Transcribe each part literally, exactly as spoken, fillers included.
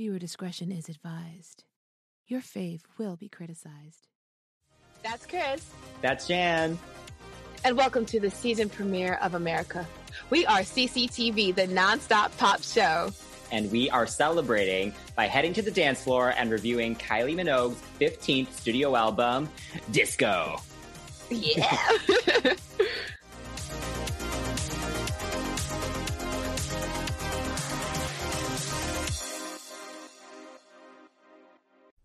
Viewer discretion is advised. Your fave will be criticized. That's Chris. That's Jan. And welcome to the season premiere of America. We are C C T V, the nonstop pop show. And we are celebrating by heading to the dance floor and reviewing Kylie Minogue's fifteenth studio album, Disco. Yeah.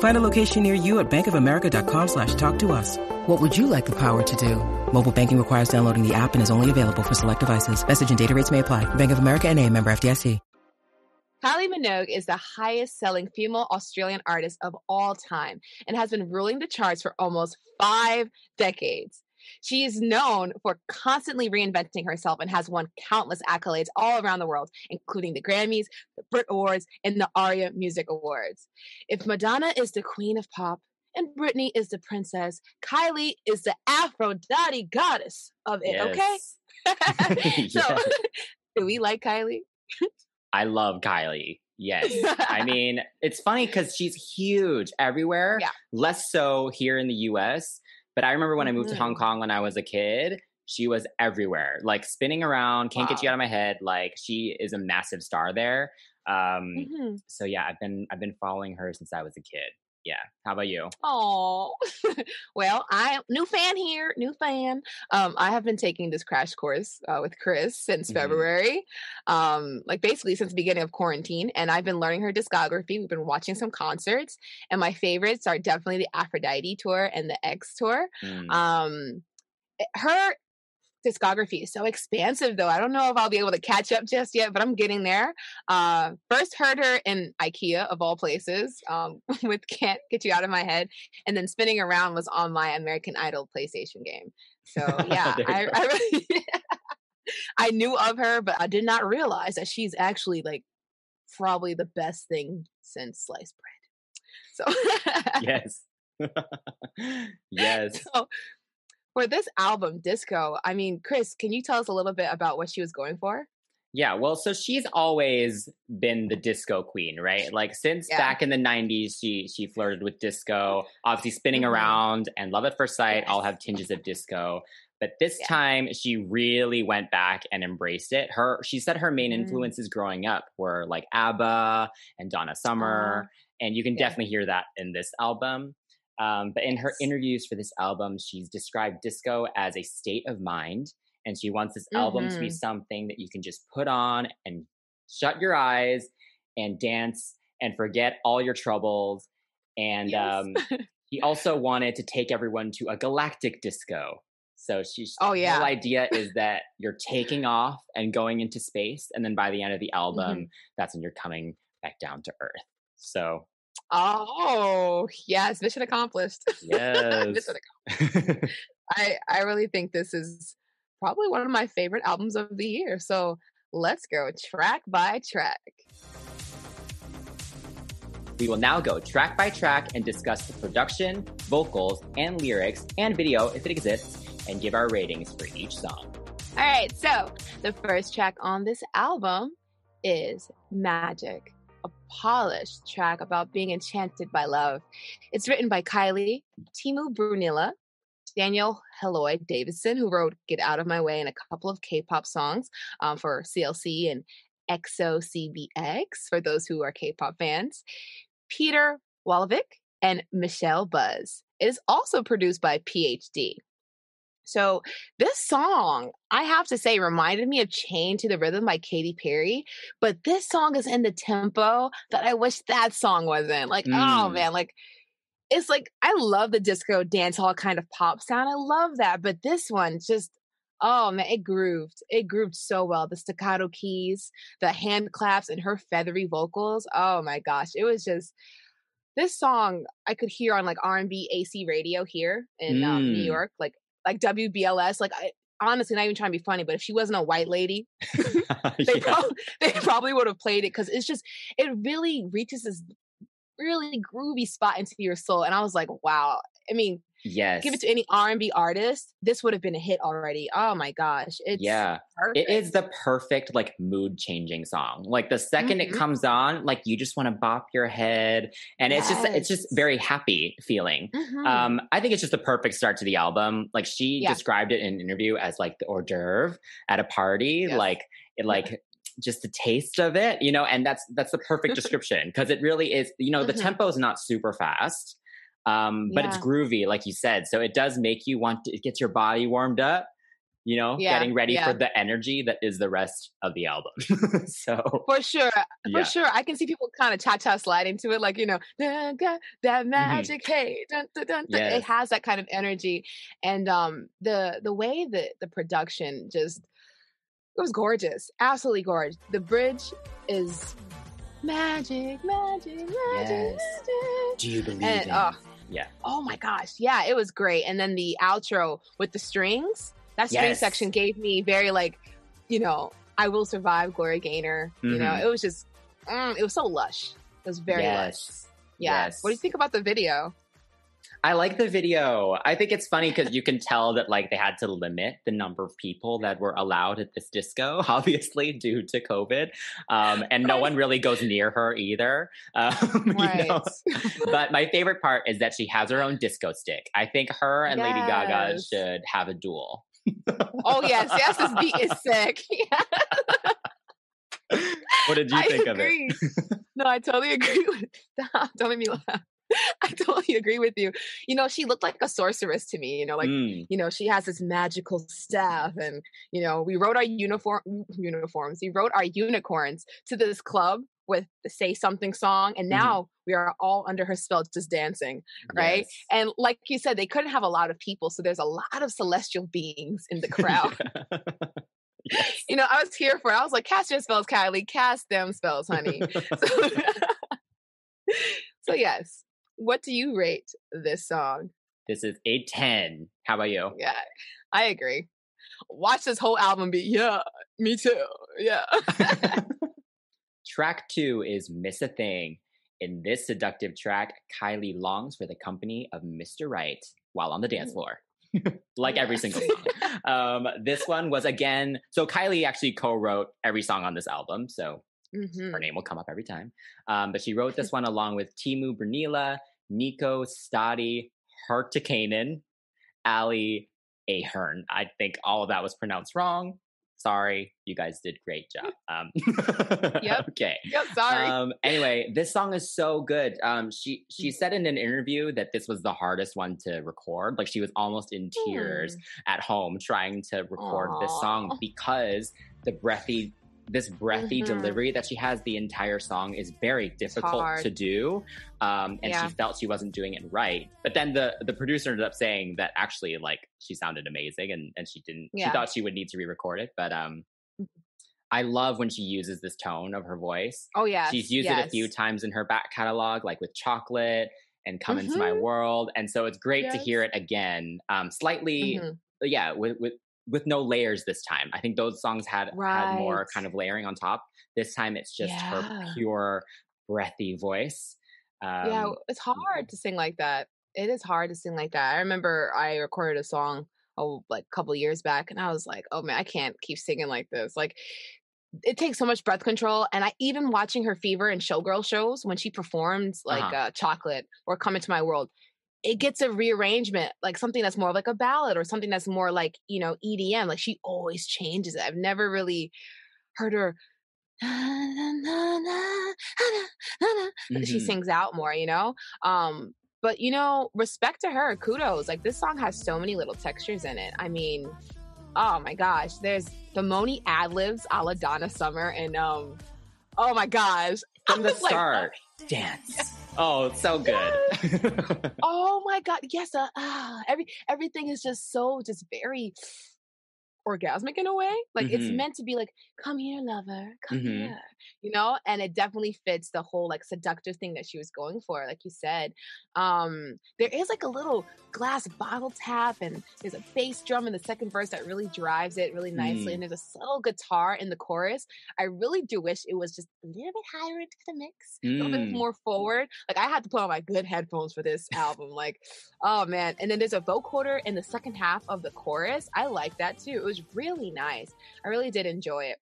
Find a location near you at bankofamerica.com slash talk to us. What would you like the power to do? Mobile banking requires downloading the app and is only available for select devices. Message and data rates may apply. Bank of America N A, member F D I C. Kylie Minogue is the highest-selling female Australian artist of all time and has been ruling the charts for almost five decades. She is known for constantly reinventing herself and has won countless accolades all around the world, including the Grammys, the Brit Awards, and the ARIA Music Awards. If Madonna is the queen of pop and Britney is the princess, Kylie is the Aphrodite goddess of it, yes. Okay? So, yes. Do we like Kylie? I love Kylie. Yes. I mean, it's funny because she's huge everywhere, yeah. Less so here in the U S, but I remember when I moved mm-hmm. to Hong Kong when I was a kid, she was everywhere, like spinning around, can't wow. get you out of my head. Like she is a massive star there. Um, mm-hmm. So yeah, I've been I've been following her since I was a kid. Yeah. How about you? Oh, well, I new fan here, new fan. Um, I have been taking this crash course uh, with Chris since mm-hmm. February, um, like basically since the beginning of quarantine. And I've been learning her discography. We've been watching some concerts, and my favorites are definitely the Aphrodite tour and the X tour. Mm. Um, her discography is so expansive, though. I don't know if I'll be able to catch up just yet, but I'm getting there. Uh, first heard her in IKEA, of all places, um, with Can't Get You Out of My Head. And then Spinning Around was on my American Idol PlayStation game. So, yeah, I, I, really, I knew of her, but I did not realize that she's actually, like, probably the best thing since sliced bread. So, yes. Yes. So, for this album, Disco, I mean, Chris, can you tell us a little bit about what she was going for? Yeah, well, so she's always been the disco queen, right? Like since yeah. back in the nineties, she she flirted with disco, obviously Spinning mm-hmm. Around and Love at First Sight, yes. all have tinges of disco. But this yeah. time she really went back and embraced it. Her, she said her main mm-hmm. influences growing up were like ABBA and Donna Summer. Mm-hmm. And you can yeah. definitely hear that in this album. Um, but in yes. her interviews for this album, she's described disco as a state of mind. And she wants this mm-hmm. album to be something that you can just put on and shut your eyes and dance and forget all your troubles. And yes. um, she also wanted to take everyone to a galactic disco. So she's, oh, yeah. the whole idea is that you're taking off and going into space. And then by the end of the album, mm-hmm. that's when you're coming back down to Earth. So... Oh, yes. Mission accomplished. Yes. Mission accomplished. I, I really think this is probably one of my favorite albums of the year. So let's go track by track. We will now go track by track and discuss the production, vocals, and lyrics, and video if it exists, and give our ratings for each song. All right. So the first track on this album is Magic, a polished track about being enchanted by love. It's written by Kylie, Timu Brunilla, Daniel Heloid Davidson, who wrote Get Out of My Way and a couple of K-pop songs um, for C L C and X O C B X, for those who are K-pop fans, Peter Wolovic, and Michelle Buzz. It is also produced by P H D. So this song, I have to say, reminded me of Chained to the Rhythm by Katy Perry, but this song is in the tempo that I wish that song was in. Like, mm. oh man, like, it's like, I love the disco dance hall kind of pop sound. I love that. But this one just, oh man, it grooved. It grooved so well. The staccato keys, the hand claps, and her feathery vocals. Oh my gosh. It was just... This song I could hear on like R and B A C radio here in mm. um, New York, like, Like W B L S, like I, honestly, not even trying to be funny, but if she wasn't a white lady, they, yeah. pro- they probably would have played it, because it's just, it really reaches this really groovy spot into your soul. And I was like, wow. I mean, yes, give it to any R and B artist, this would have been a hit already. Oh my gosh. It's yeah. Perfect. It is the perfect, like, mood changing song. Like, the second mm-hmm. it comes on, like, you just want to bop your head, and yes. it's just, it's just very happy feeling. Mm-hmm. Um, I think it's just the perfect start to the album. Like, she yeah. described it in an interview as like the hors d'oeuvre at a party, yes. like it, like yeah. just the taste of it, you know, and that's, that's the perfect description. 'Cause it really is, you know, mm-hmm. the tempo is not super fast. Um, but yeah. it's groovy, like you said. So it does make you want to, it gets your body warmed up, you know, yeah, getting ready yeah. for the energy that is the rest of the album. So for sure, for yeah. sure. I can see people kind of cha-cha sliding to it. Like, you know, that magic, mm-hmm. hey, dun, dun, dun, dun. Yes. It has that kind of energy. And, um, the, the way that the production just, it was gorgeous. Absolutely gorgeous. The bridge is magic, magic, magic, yes. magic. Do you believe and, in uh, yeah. Oh my gosh. Yeah, it was great. And then the outro with the strings, that string yes. section gave me very, like, you know, I Will Survive, Gloria Gaynor. Mm-hmm. You know, it was just, mm, it was so lush. It was very yes. lush. Yeah. Yes. What do you think about the video? I like the video. I think it's funny because you can tell that, like, they had to limit the number of people that were allowed at this disco, obviously, due to COVID. Um, and no one really goes near her either. Um, right. you know? But my favorite part is that she has her own disco stick. I think her and yes. Lady Gaga should have a duel. Oh, yes. Yes, this beat is sick. Yeah. What did you I think agree. Of it? No, I totally agree with it. Stop. Don't make me laugh. I totally agree with you. You know, she looked like a sorceress to me, you know, like, mm. you know, she has this magical staff, and, you know, we rode our uniform uniforms. We rode our unicorns to this club with the Say Something song. And now mm. we are all under her spell, just dancing. Right. Yes. And like you said, they couldn't have a lot of people. So there's a lot of celestial beings in the crowd. yeah. yes. You know, I was here for, I was like, cast your spells, Kylie, cast them spells, honey. so, so yes. What do you rate this song? This is a ten. How about you? Yeah, I agree. Watch this whole album be, yeah, me too. Yeah. Track two is Miss a Thing. In this seductive track, Kylie longs for the company of Mister Right while on the dance floor. Like every single song. Um, this one was, again, so Kylie actually co-wrote every song on this album, so... Mm-hmm. Her name will come up every time. Um, but she wrote this one along with Timu Brunilla, Nico Stadi Hartikanen, Ali Ahern. I think all of that was pronounced wrong. Sorry. You guys did great job. Um, yep. Okay. Yep, sorry. Um, anyway, this song is so good. Um, she she said in an interview that this was the hardest one to record. Like, she was almost in tears mm. at home trying to record Aww. this song, because the breathy... this breathy mm-hmm. delivery that she has the entire song is very difficult to do. Um, and yeah. she felt she wasn't doing it right. But then the, the producer ended up saying that actually, like, she sounded amazing, and, and she didn't, yeah. she thought she would need to re-record it. But um, I love when she uses this tone of her voice. Oh yeah. She's used yes. it a few times in her back catalog, like with Chocolate and Come mm-hmm. Into My World. And so it's great yes. to hear it again. Um, slightly, mm-hmm. yeah, with, with, with no layers this time. I think those songs had, right. had more kind of layering on top. This time it's just yeah. her pure breathy voice. Um, yeah, it's hard to sing like that. It is hard to sing like that. I remember I recorded a song a, like a couple of years back, and I was like, oh man, I can't keep singing like this. Like, it takes so much breath control. And I even watching her Fever and Showgirl shows when she performs like uh-huh. uh, Chocolate or Come Into My World, it gets a rearrangement, like something that's more like a ballad or something that's more like, you know, E D M. Like, she always changes it. I've never really heard her. Mm-hmm. She sings out more, you know? Um, but, you know, respect to her. Kudos. Like, this song has so many little textures in it. I mean, oh my gosh. There's the Moni ad-libs a la Donna Summer. And, um, oh my gosh. From the start. Like, dance. Yeah. Oh, it's so good. Yes. Oh my God. Yes. Uh, uh, every, everything is just so, just very orgasmic in a way. Like, mm-hmm. it's meant to be like, come here, lover, come mm-hmm. here. you know, and it definitely fits the whole like seductive thing that she was going for, like you said. Um, there is like a little glass bottle tap, and there's a bass drum in the second verse that really drives it really nicely, mm. and there's a subtle guitar in the chorus. I really do wish it was just a little bit higher into the mix, mm. a little bit more forward. Like I had to put on my good headphones for this album, like, oh man. And then there's a vocoder in the second half of the chorus. I like that too. It was really nice. I really did enjoy it.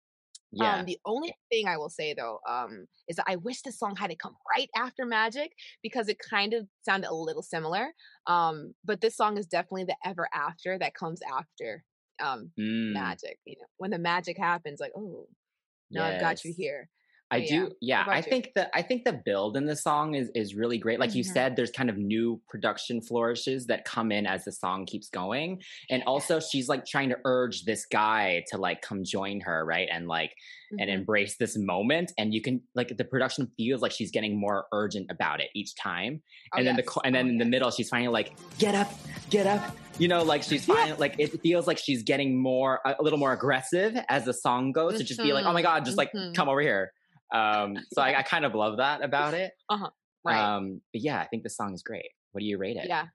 Yeah. Um, the only thing I will say though, um, is that I wish this song hadn't come right after Magic, because it kind of sounded a little similar. Um, but this song is definitely the ever after that comes after um, mm. Magic. You know, when the magic happens, like, oh, now yes. I've got you here. I yeah. do. Yeah. I think you? the, I think the build in the song is, is really great. Like mm-hmm. you said, there's kind of new production flourishes that come in as the song keeps going. And also she's like trying to urge this guy to like, come join her. Right. And like, mm-hmm. and embrace this moment. And you can like, the production feels like she's getting more urgent about it each time. Oh, and yes. then the, and then oh, in yes. the middle, she's finally like, get up, get up. You know, like she's fine. Yeah. Like it feels like she's getting more, a little more aggressive as the song goes, to so mm-hmm. just be like, oh my God, just like mm-hmm. come over here. Um, so I, I kind of love that about it. Uh-huh. Right. Um, but yeah, I think the song is great. What do you rate it? Yeah.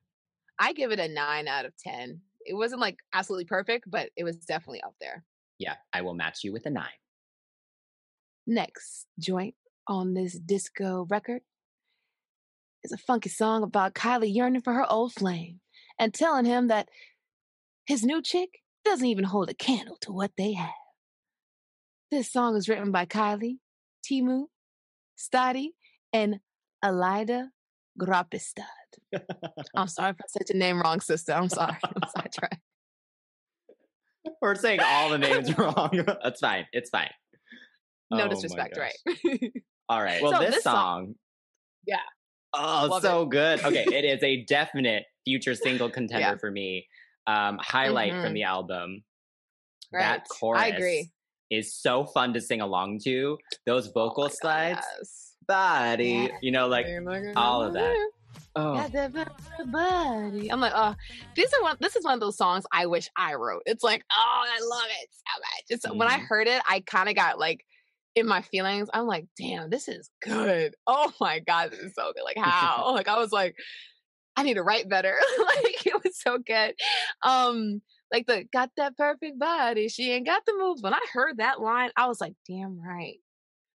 I give it a nine out of ten. It wasn't like absolutely perfect, but it was definitely up there. Yeah. I will match you with a nine. Next joint on this disco record is a funky song about Kylie yearning for her old flame and telling him that his new chick doesn't even hold a candle to what they have. This song is written by Kylie, Timu, Stadi, and Alida Grapistad. I'm sorry if I said your name wrong, sister. I'm sorry. I'm sorry. Try. We're saying all the names wrong. That's fine. It's fine. No oh disrespect, right? All right. Well, so this, this song, song. Yeah. Oh, Love so it. good. Okay. It is a definite future single contender yeah. for me. Um, highlight mm-hmm. from the album. Right. That chorus. I agree. Is so fun to sing along to. Those vocal oh slides, God, yes. body, yeah. you know, like all of that. Oh. I'm like, oh, this is one. This is one of those songs I wish I wrote. It's like, oh, I love it so much. It's mm. when I heard it, I kind of got like in my feelings. I'm like, damn, this is good. Oh my God, this is so good. Like how? Like I was like, I need to write better. Like it was so good. Um. Like the got that perfect body, she ain't got the moves. When I heard that line, I was like, damn right.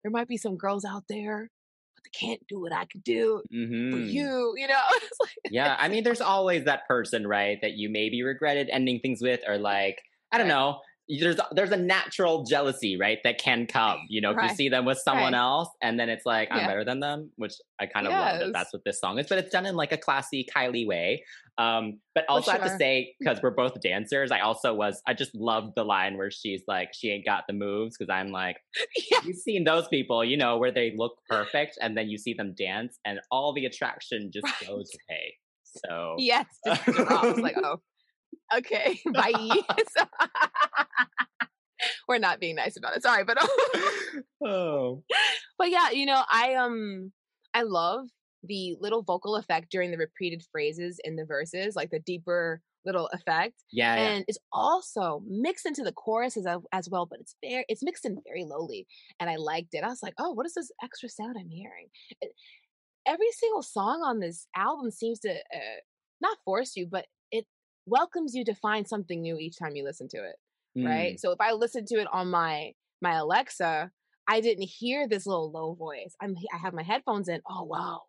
There might be some girls out there, but they can't do what I can do mm-hmm. for you, you know? It's like, yeah, I mean, there's always that person, right, that you maybe regretted ending things with, or like, I don't right. know, there's there's a natural jealousy, right, that can come, you know, if right. you see them with someone right. else, and then it's like, I'm yeah. better than them, which I kind of yes. love that that's what this song is, but it's done in like a classy Kylie way. Um, but also sure. I have to say, because we're both dancers, I also was, I just loved the line where she's like, she ain't got the moves, because I'm like, yeah. you've seen those people, you know, where they look perfect, and then you see them dance, and all the attraction just right. goes away. So yes, just drops, like, oh, okay, bye. So, we're not being nice about it, sorry, but oh, but yeah, you know, I um, I love the little vocal effect during the repeated phrases in the verses, like the deeper little effect. Yeah. And yeah. it's also mixed into the choruses as, as well, but it's very, it's mixed in very lowly. And I liked it. I was like, oh, what is this extra sound I'm hearing? It, every single song on this album seems to uh, not force you, but it welcomes you to find something new each time you listen to it. Mm. Right. So if I listened to it on my, my Alexa, I didn't hear this little low voice. I'm, I have my headphones in. Oh, wow.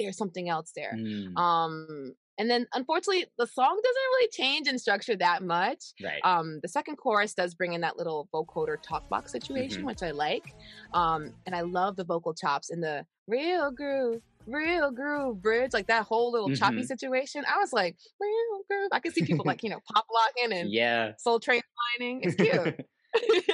There's something else there. Mm. Um, and then unfortunately the song doesn't really change in structure that much. Right. Um, the second chorus does bring in that little vocoder talk box situation, mm-hmm. which I like. Um, and I love the vocal chops in the real groove, real groove bridge, like that whole little mm-hmm. choppy situation. I was like, real groove. I could see people like, you know, pop locking and yeah. Soul Train lining. It's cute.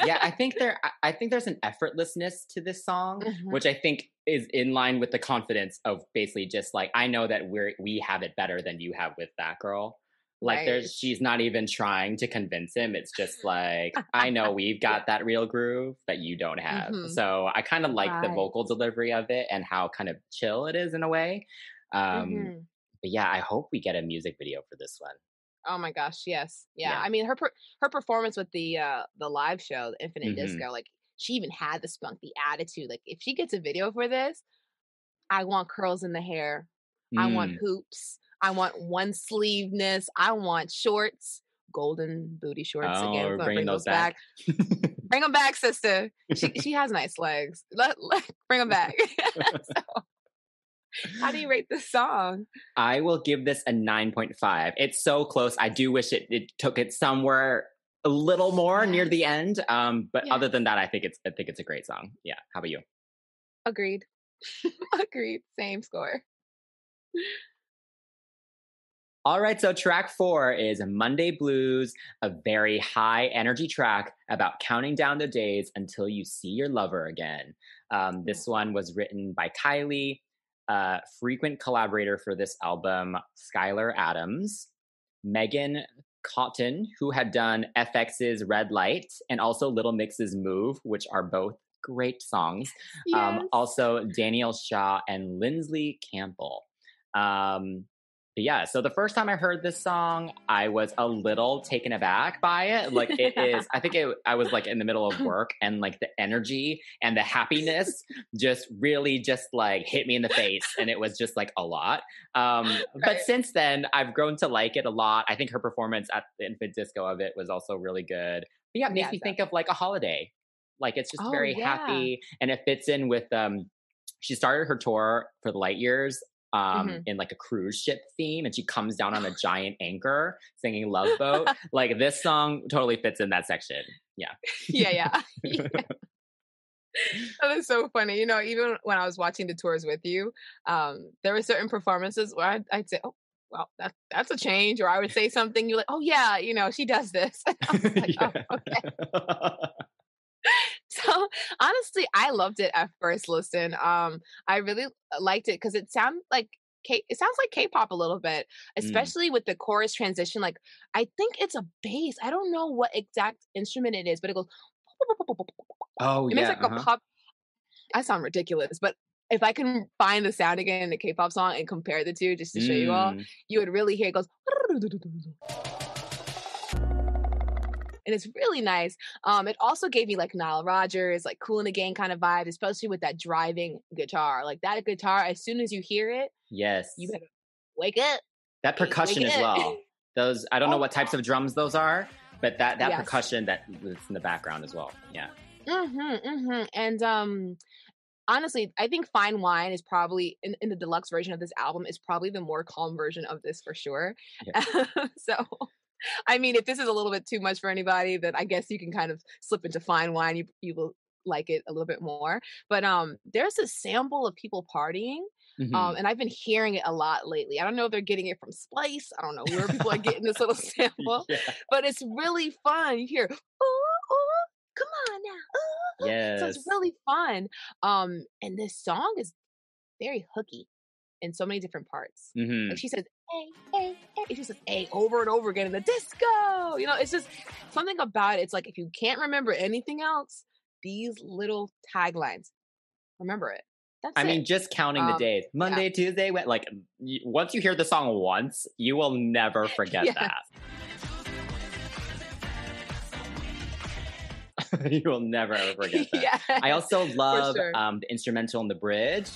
Yeah, I think there. I think there's an effortlessness to this song, mm-hmm. which I think is in line with the confidence of basically just like, I know that we we have it better than you have with that girl. Like, right. there's she's not even trying to convince him. It's just like, I know we've got that real groove that you don't have. Mm-hmm. So I kind of like right. the vocal delivery of it and how kind of chill it is in a way. Um, mm-hmm. But yeah, I hope we get a music video for this one. Oh my gosh, yes. Yeah. yeah. I mean, her per- her performance with the uh, the live show, the Infinite mm-hmm. Disco, like she even had the spunk, the attitude. Like, if she gets a video for this, I want curls in the hair. Mm. I want hoops. I want one sleeveness. I want shorts, golden booty shorts. Oh, again, we're bringing bring those back. back. Bring them back, sister. She she has nice legs. Let, let bring them back. So, how do you rate this song? I will give this a nine point five. It's so close. I do wish it, it took it somewhere a little more near the end. Um, but yeah. Other than that, I think it's I think it's a great song. Yeah. How about you? Agreed. Agreed. Same score. All right, so track four is Monday Blues, a very high energy track about counting down the days until you see your lover again. Um, this one was written by Kylie, a frequent collaborator for this album, Skylar Adams, Megan Cotton, who had done F X's Red Light and also Little Mix's Move, which are both great songs. Yes. Um, also Daniel Shaw and Lindsay Campbell. Um, But yeah, so the first time I heard this song, I was a little taken aback by it. Like it is, I think it, I was like in the middle of work, and like the energy and the happiness just really just like hit me in the face, and it was just like a lot. Um, right. But since then, I've grown to like it a lot. I think her performance at the Infinite Disco of it was also really good. But yeah, it makes yeah, me so. think of like a holiday. Like it's just oh, very yeah. happy, and it fits in with, um, she started her tour for the Light Years um mm-hmm. in like a cruise ship theme, and she comes down on a giant anchor singing Love Boat. Like this song totally fits in that section. Yeah. Yeah, yeah. yeah. That is so funny. You know, even when I was watching the tours with you, um, there were certain performances where I'd, I'd say, oh, well, that, that's a change. Or I would say something, you're like, oh yeah, you know, she does this. And I was like, yeah. oh, okay. So honestly, I loved it at first listen. Um, I really liked it because it sounded like K- it sounds like K-pop a little bit, especially mm. with the chorus transition. Like I think it's a bass. I don't know what exact instrument it is, but it goes. Oh, it yeah. It makes like uh-huh. a pop. I sound ridiculous, but if I can find the sound again in a K-pop song and compare the two, just to mm. show you all, you would really hear it goes. And it's really nice. Um, it also gave me like Nile Rodgers, like Cool in the Gang kind of vibe, especially with that driving guitar. Like that guitar, as soon as you hear it, yes, you better wake up. That percussion as well. Those I don't oh, know what types of drums those are, but that that yes. percussion that that's in the background as well. Yeah. Mm-hmm. Mm-hmm. And um, honestly, I think Fine Wine is probably in, in the deluxe version of this album is probably the more calm version of this for sure. Yeah. So. I mean, if this is a little bit too much for anybody, then I guess you can kind of slip into Fine Wine. You you will like it a little bit more. But um, there's a sample of people partying, mm-hmm. um, and I've been hearing it a lot lately. I don't know if they're getting it from Splice. I don't know where people are getting this little sample, yeah. but it's really fun. You hear, ooh, ooh, come on now. Ooh. Yes. So it's really fun. Um, and this song is very hooky in so many different parts. Mm-hmm. Like she says, A, A, A. It's just A over and over again in the disco. You know, it's just something about it. It's like if you can't remember anything else, these little taglines, remember it. That's I it. mean, just counting um, the days. Monday, yeah. Tuesday, when, like once you hear the song once, you will never forget yes. that. You will never ever forget that. Yes, I also love sure. um, the instrumental in the bridge.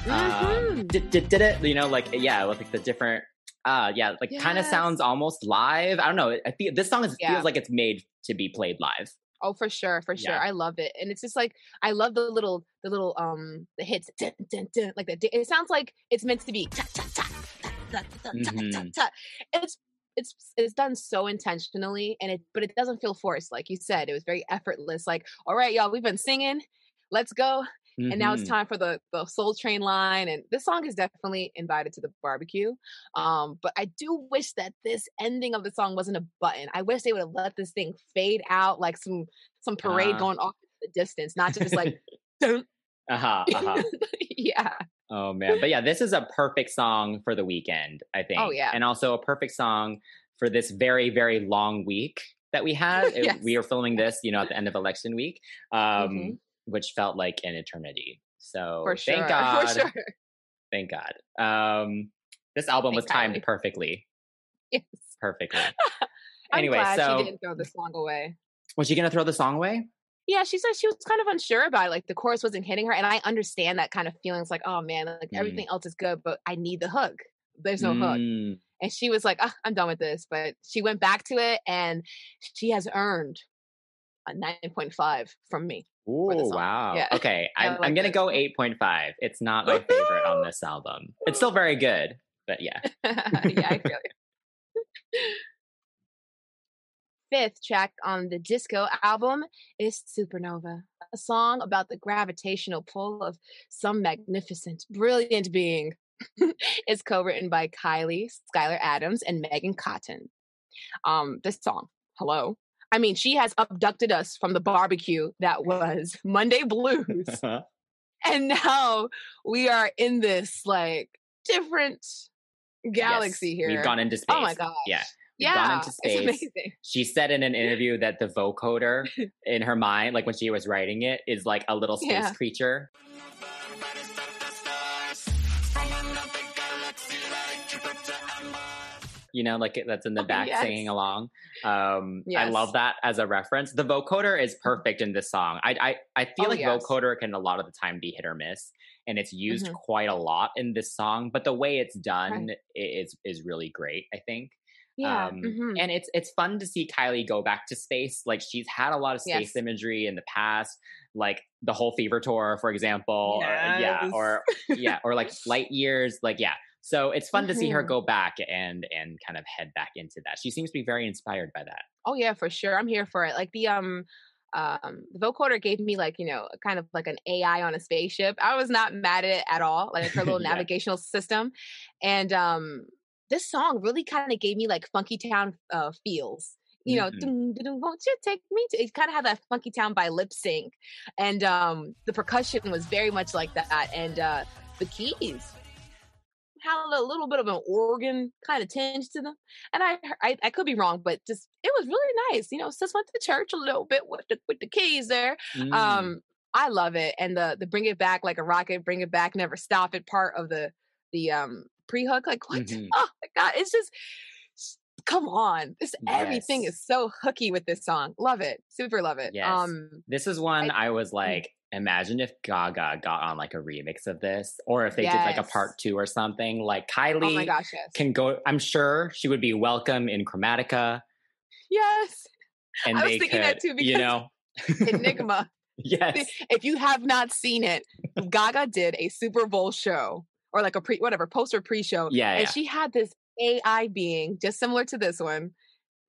Mm-hmm. Um, did, did, did it you know like yeah like the different uh yeah like yes. kind of sounds almost live. I don't know, I feel this song is, yeah. feels like it's made to be played live. Oh, for sure, for sure. Yeah. I love it, and it's just like I love the little the little um the hits dun, dun, dun, like that. It sounds like it's meant to be ta, ta, ta, ta, ta, ta, mm-hmm. ta, ta. it's It's it's done so intentionally, and it but it doesn't feel forced. Like you said, it was very effortless. Like, all right, y'all, we've been singing, let's go. Mm-hmm. And now it's time for the, the Soul Train line. And this song is definitely invited to the barbecue. Um, but I do wish that this ending of the song wasn't a button. I wish they would have let this thing fade out like some some parade uh-huh. going off in the distance, not just like, dun. Uh-huh, uh-huh. Yeah. Oh, man. But yeah, this is a perfect song for the weekend, I think. Oh, yeah. And also a perfect song for this very, very long week that we had. Yes. We are filming this, you know, at the end of election week. Um mm-hmm. which felt like an eternity. So for sure. thank God. For sure. Thank God. Um, this album Thanks was timed Kylie. perfectly. Yes. Perfectly. I'm anyway, glad so she didn't throw the song away. Was she gonna throw the song away? Yeah, she said she was kind of unsure about it. Like the chorus wasn't hitting her. And I understand that kind of feeling. It's like, oh man, like mm. everything else is good, but I need the hook. There's no mm. hook. And she was like, oh, I'm done with this. But she went back to it and she has earned a nine point five from me. Oh, wow. Yeah. Okay. I'm, like I'm going to go eight point five. It's not my favorite on this album. It's still very good, but yeah. Yeah, I feel it. Fifth track on the disco album is Supernova, a song about the gravitational pull of some magnificent, brilliant being. It's co-written by Kylie, Skylar Adams, and Megan Cotton. Um, this song, hello. I mean, she has abducted us from the barbecue that was Monday Blues. And now we are in this, like, different galaxy yes, here. We've gone into space. Oh, my gosh. Yeah. We've yeah, gone into space. It's amazing. She said in an interview that the vocoder in her mind, like when she was writing it, is like a little space yeah. creature. You know, like that's in the back oh, yes. singing along. Um, yes. I love that as a reference. The vocoder is perfect in this song. I I, I feel oh, like yes. vocoder can a lot of the time be hit or miss, and it's used mm-hmm. quite a lot in this song. But the way it's done right. is is really great, I think. Yeah, um, mm-hmm. and it's it's fun to see Kylie go back to space. Like she's had a lot of space yes. imagery in the past, like the whole Fever tour, for example. Yes. Or, yeah, or yeah, or like light years, like yeah. So it's fun mm-hmm. to see her go back and and kind of head back into that. She seems to be very inspired by that. Oh yeah, for sure. I'm here for it. Like the um um the vocoder gave me like, you know, kind of like an A I on a spaceship. I was not mad at it at all. Like her little yeah. navigational system. And um this song really kind of gave me like Funky Town uh, feels. You know, mm-hmm. won't you take me to? It kind of had that Funky Town by lip sync, and um the percussion was very much like that, and uh the keys had a little bit of an organ kind of tinge to them. And I, I I could be wrong, but just it was really nice. You know, sis went to church a little bit with the with the keys there. Mm. Um, I love it. And the the bring it back like a rocket, bring it back, never stop it part of the the um pre-hook. Like what mm-hmm. oh my god, it's just come on. This yes. everything is so hooky with this song. Love it. Super love it. Yes. Um this is one I, I was like imagine if Gaga got on like a remix of this, or if they yes. did like a part two or something. Like Kylie oh my gosh, yes. can go. I'm sure she would be welcome in Chromatica. Yes, and I was they thinking could, that too. Because you know, Enigma. Yes, if you have not seen it, Gaga did a Super Bowl show or like a pre whatever post or pre show. Yeah, and yeah. she had this A I being just similar to this one.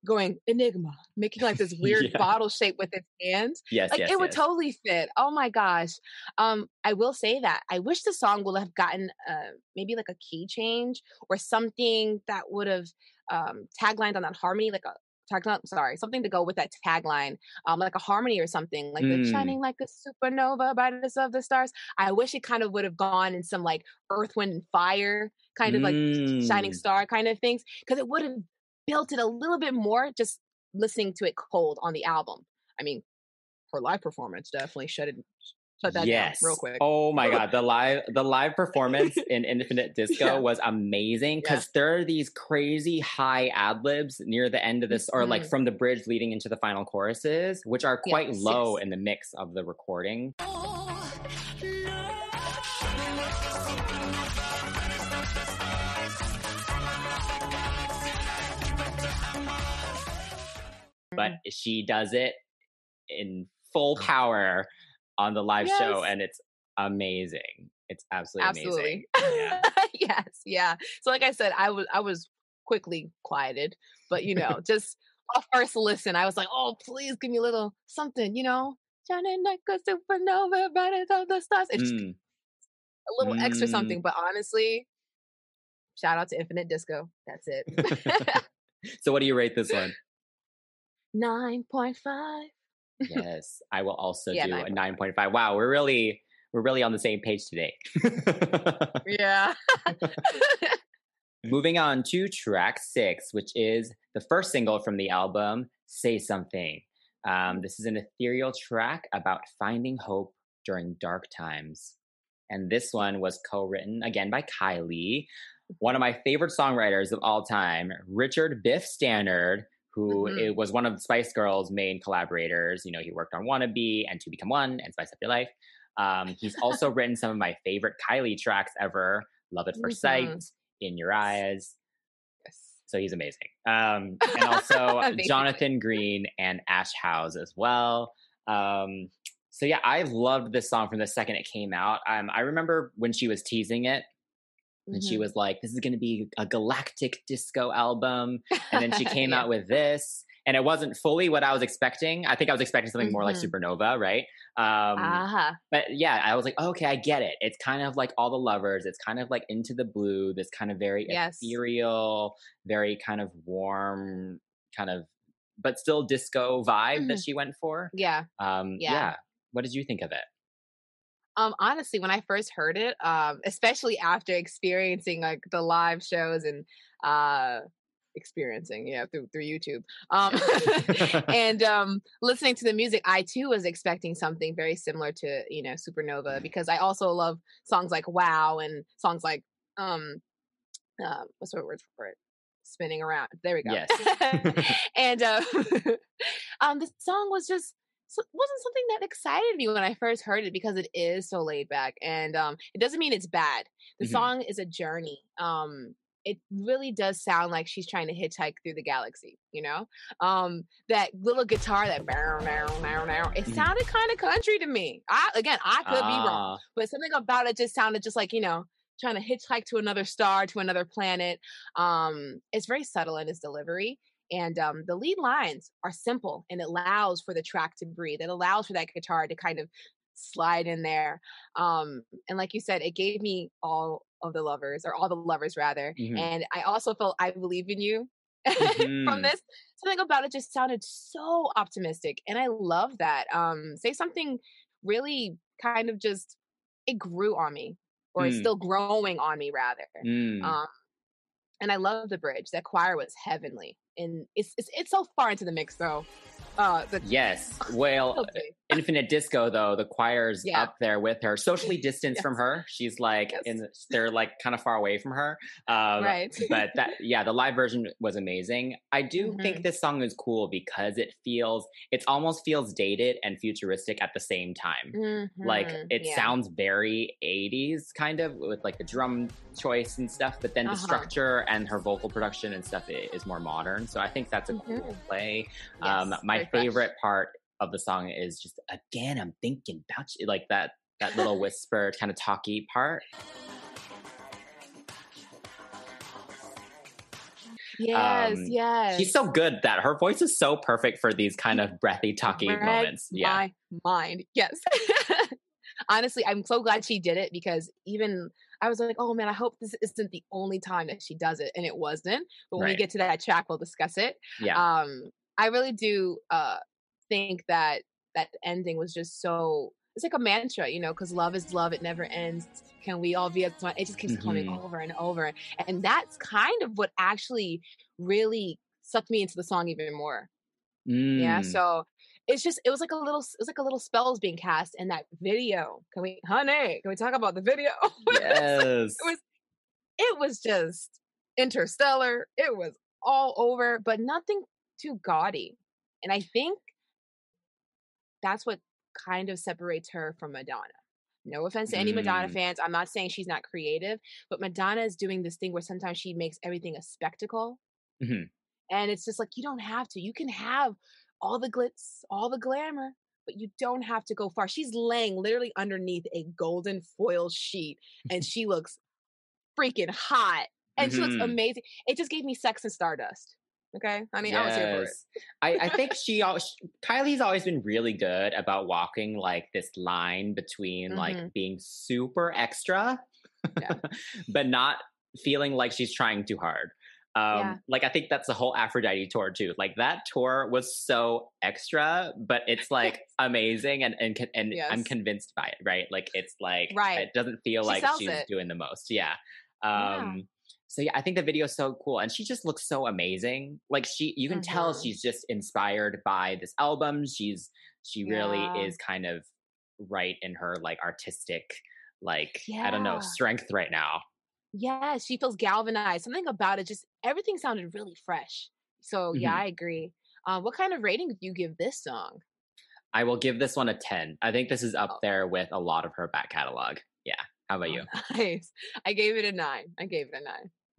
Going Enigma, making like this weird yeah. bottle shape with its hands. Yes, like yes, it would yes. totally fit. Oh my gosh. Um, I will say that I wish the song would have gotten uh, maybe like a key change or something that would have um, taglined on that harmony, like a tagline, sorry, something to go with that tagline, um, like a harmony or something, like mm. the shining like a supernova, brightness of the stars. I wish it kind of would have gone in some like Earth, Wind, and Fire kind of like mm. shining star kind of things, because it would have built it a little bit more just listening to it cold on the album. I mean, her live performance definitely shut it shut that yes. down real quick. Oh my god, the live the live performance in Infinite Disco yeah. was amazing, because yeah. there are these crazy high ad libs near the end of this mm-hmm. or like from the bridge leading into the final choruses, which are quite yeah, low yes. in the mix of the recording. But she does it in full power on the live yes. show, and it's amazing. It's absolutely, absolutely. amazing. Yeah. yes, yeah. So, like I said, I was I was quickly quieted, but you know, just a first listen, I was like, "Oh, please give me a little something," you know, shining like a supernova, brightest of the stars. It's just mm. a little mm. extra something. But honestly, shout out to Infinite Disco. That's it. So, what do you rate this one? nine point five. Yes, I will also yeah, do nine point five. Wow, we're really we're really on the same page today. yeah. Moving on to track six, which is the first single from the album, Say Something. Um, this is an ethereal track about finding hope during dark times. And this one was co-written, again, by Kylie, one of my favorite songwriters of all time, Richard Biff Stannard, who mm-hmm. it was one of Spice Girls' main collaborators. You know, he worked on Wannabe and To Become One and Spice Up Your Life. Um, he's also written some of my favorite Kylie tracks ever, Love at First Sight, mm-hmm. In Your Eyes. Yes. So he's amazing. Um, and also Jonathan Green and Ash Howes as well. Um, so yeah, I loved this song from the second it came out. Um, I remember when she was teasing it, and mm-hmm. she was like, this is going to be a galactic disco album. And then she came yeah. out with this. And it wasn't fully what I was expecting. I think I was expecting something mm-hmm. more like Supernova, right? Um, uh-huh. But yeah, I was like, oh, okay, I get it. It's kind of like All the Lovers. It's kind of like Into the Blue, this kind of very yes. ethereal, very kind of warm, kind of, but still disco vibe mm-hmm. that she went for. Yeah. Um, yeah. yeah. What did you think of it? Um, honestly, when I first heard it, um, especially after experiencing like the live shows and, uh, experiencing yeah through through YouTube um and um listening to the music, I too was expecting something very similar to, you know, Supernova, because I also love songs like Wow and songs like um uh, what's the word for it, Spinning Around, there we go, yes. And um um the song was just wasn't something that excited me when I first heard it, because it is so laid back, and um it doesn't mean it's bad. The mm-hmm. song is a journey. um It really does sound like she's trying to hitchhike through the galaxy, you know? Um, that little guitar, that barrel, barrel, barrel, barrel, it sounded kind of country to me. I, again, I could ah. be wrong, but something about it just sounded just like, you know, trying to hitchhike to another star, to another planet. Um, it's very subtle in its delivery. And um, the lead lines are simple, and it allows for the track to breathe. It allows for that guitar to kind of slide in there. Um, and like you said, it gave me all of the lovers or all the lovers rather. Mm-hmm. And I also felt I Believe in You mm-hmm. from this. Something about it just sounded so optimistic. And I love that. Um, say something really kind of just, it grew on me, or mm. it's still growing on me rather. Mm. Um, and I love the bridge. That choir was heavenly. And it's, it's, it's so far into the mix though. Uh, the- yes. Well, okay. Infinite Disco though, the choir's yeah. up there with her, socially distanced yes. from her. She's like, yes. in, they're like kind of far away from her. Um, right. But that, yeah, the live version was amazing. I do mm-hmm. think this song is cool because it feels, it almost feels dated and futuristic at the same time. Mm-hmm. Like it yeah. sounds very eighties kind of, with like the drum choice and stuff, but then uh-huh. the structure and her vocal production and stuff is more modern. So I think that's a mm-hmm. cool play. Yes. Um, my My favorite part of the song is just, again, I'm thinking about you, like that that little whisper kind of talky part. Yes, um, yes. She's so good that her voice is so perfect for these kind of breathy, talky Red moments. Yeah, my mind. Yes. Honestly, I'm so glad she did it, because even I was like, oh man, I hope this isn't the only time that she does it, and it wasn't. But when right. we get to that track, we'll discuss it. Yeah. Um, I really do uh, think that that ending was just so, it's like a mantra, you know, because love is love. It never ends. Can we all be, it just keeps mm-hmm. coming over and over. And that's kind of what actually really sucked me into the song even more. Mm. Yeah. So it's just, it was like a little, it was like a little spells being cast in that video. Can we, honey, can we talk about the video? Yes. it was, it was just interstellar. It was all over, but nothing too gaudy, and I think that's what kind of separates her from Madonna. No offense to any mm. Madonna fans, I'm not saying she's not creative, but Madonna is doing this thing where sometimes she makes everything a spectacle, mm-hmm. and it's just like, you don't have to. You can have all the glitz, all the glamour, but you don't have to go far. She's laying literally underneath a golden foil sheet, and she looks freaking hot, and mm-hmm. she looks amazing. It just gave me Sex and Stardust. Okay, I mean, yes. I was here for it. I, I think she, she, Kylie's always been really good about walking like this line between mm-hmm. like being super extra, yeah. but not feeling like she's trying too hard. Um, yeah. Like, I think that's the whole Aphrodite tour too. Like that tour was so extra, but it's like amazing, and and and yes. I'm convinced by it. Right? Like it's like right. it doesn't feel she like she's it. doing the most. Yeah. Um, yeah. So yeah, I think the video is so cool, and she just looks so amazing. Like she, you can mm-hmm. tell she's just inspired by this album. She's she yeah. really is kind of right in her like artistic, like yeah. I don't know, strength right now. Yeah, she feels galvanized. Something about it, just everything sounded really fresh. So yeah, mm-hmm. I agree. Uh, what kind of rating do you give this song? I will give this one a ten. I think this is up oh. there with a lot of her back catalog. Yeah. How about you? Oh, nice. I gave it a nine. I gave it a nine.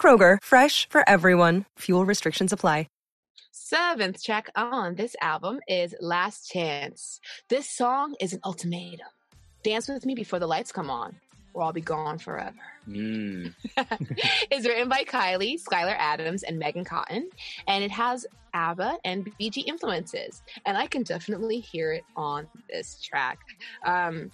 Kroger, fresh for everyone. Fuel restrictions apply. Seventh track on this album is Last Chance. This song is an ultimatum. Dance with me before the lights come on, or I'll be gone forever. Mm. It's written by Kylie, Skylar Adams, and Megan Cotton, and it has ABBA and B G influences, and I can definitely hear it on this track. Um,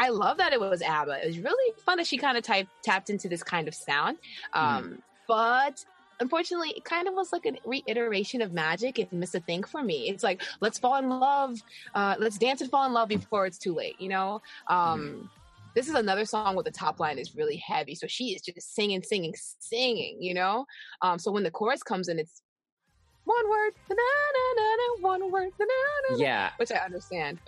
I love that it was ABBA. It was really fun that she kind of type, tapped into this kind of sound, um, mm. but... unfortunately, it kind of was like a reiteration of Magic and Miss a Thing for me. It's like, let's fall in love. Uh, let's dance and fall in love before it's too late, you know? Um, this is another song where the top line is really heavy. So she is just singing, singing, singing, you know? Um, so when the chorus comes in, it's one word, na-na-na-na, one word, na-na-na-na, yeah, which I understand.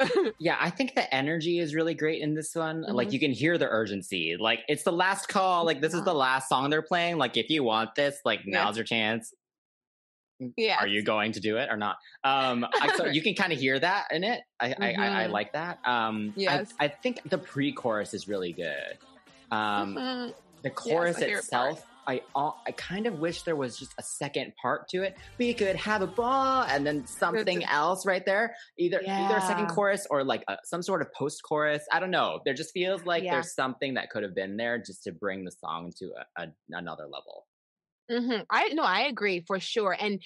Yeah, I think the energy is really great in this one. Mm-hmm. Like, you can hear the urgency. Like, it's the last call. Like, this is the last song they're playing. Like, if you want this, like, yeah. now's your chance. Yeah. Are you going to do it or not? Um, I, so you can kind of hear that in it. I, mm-hmm. I, I, I like that. Um, yes. I, I think the pre-chorus is really good. Um, mm-hmm. The chorus yes, itself... It I I kind of wish there was just a second part to it. We could have a ball and then something else right there. Either yeah. either a second chorus or like a, some sort of post-chorus. I don't know. There just feels like yeah. there's something that could have been there just to bring the song to a, a, another level. Mm-hmm. I no, I agree for sure. And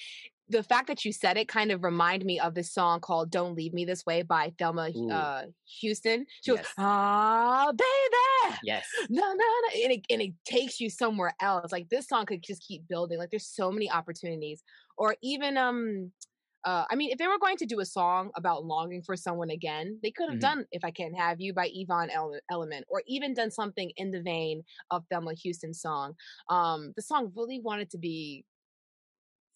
the fact that you said it kind of reminded me of this song called Don't Leave Me This Way by Thelma uh, Houston. She yes. goes, ah, baby. Yes. No, no, no. And it, and it takes you somewhere else. Like, this song could just keep building. Like, there's so many opportunities. Or even, um, uh, I mean, if they were going to do a song about longing for someone again, they could have mm-hmm. done If I Can't Have You by Yvonne Ele- Element, or even done something in the vein of Thelma Houston's song. Um, the song really wanted to be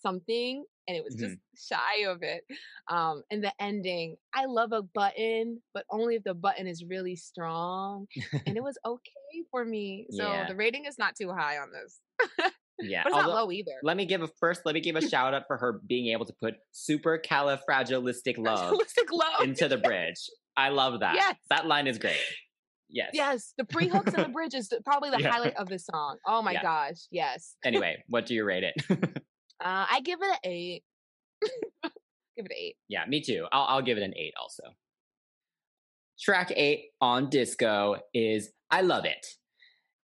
something, and it was just mm-hmm. shy of it. Um, and the ending, I love a button, but only if the button is really strong. And it was okay for me. So yeah. the rating is not too high on this. Yeah, but it's Although, not low either. Let me give a first. Let me give a shout out for her being able to put supercalifragilistic love into the bridge. I love that. Yes. That line is great. Yes. Yes. The pre-hooks and the bridge is probably the yeah. highlight of the song. Oh my yeah. gosh. Yes. Anyway, what do you rate it? Uh, I give it an eight. Give it an eight. Yeah, me too. I'll, I'll give it an eight also. Track eight on Disco is I Love It.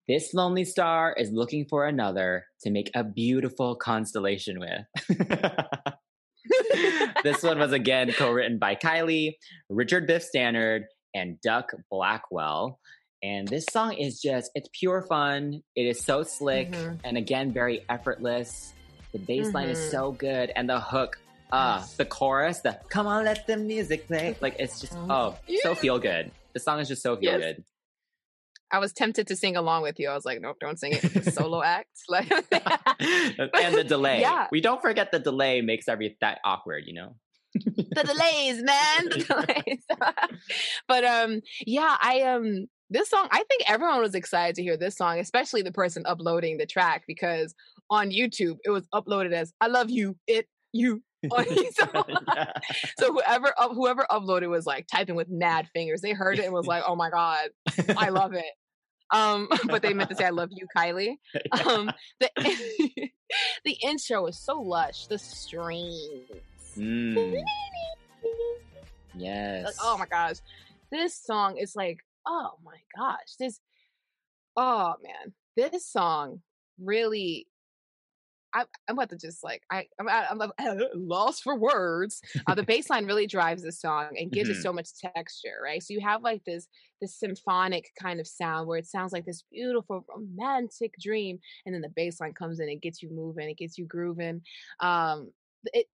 This lonely star is looking for another to make a beautiful constellation with. This one was again co-written by Kylie, Richard Biff Stannard, and Duck Blackwell. And this song is just, it's pure fun. It is so slick mm-hmm. and again, very effortless. The bass mm-hmm. line is so good. And the hook, uh, yes. the chorus, the come on, let the music play. Like, it's just, oh, yes. so feel good. The song is just so feel yes. good. I was tempted to sing along with you. I was like, nope, don't sing it. It's a solo act. And the delay. Yeah. We don't forget the delay makes everything that awkward, you know? The delays, man. The delays. But um, yeah, I um, this song, I think everyone was excited to hear this song, especially the person uploading the track, because on YouTube, it was uploaded as "I love you, it you." On YouTube. yeah. So whoever up, whoever uploaded was like typing with mad fingers. They heard it and was like, "Oh my god, I love it." Um, but they meant to say, "I love you, Kylie." Yeah. Um, the the intro was so lush. The strings. Mm. Yes. Like, oh my gosh, this song is like, oh my gosh, this. Oh man, this song really. I, I'm about to just like I, I'm, I'm, I'm lost for words. Uh, the bass line really drives the song and gives mm-hmm. it so much texture, right? So you have like this this symphonic kind of sound where it sounds like this beautiful romantic dream, and then the bass line comes in and gets you moving, it gets you grooving. Um, it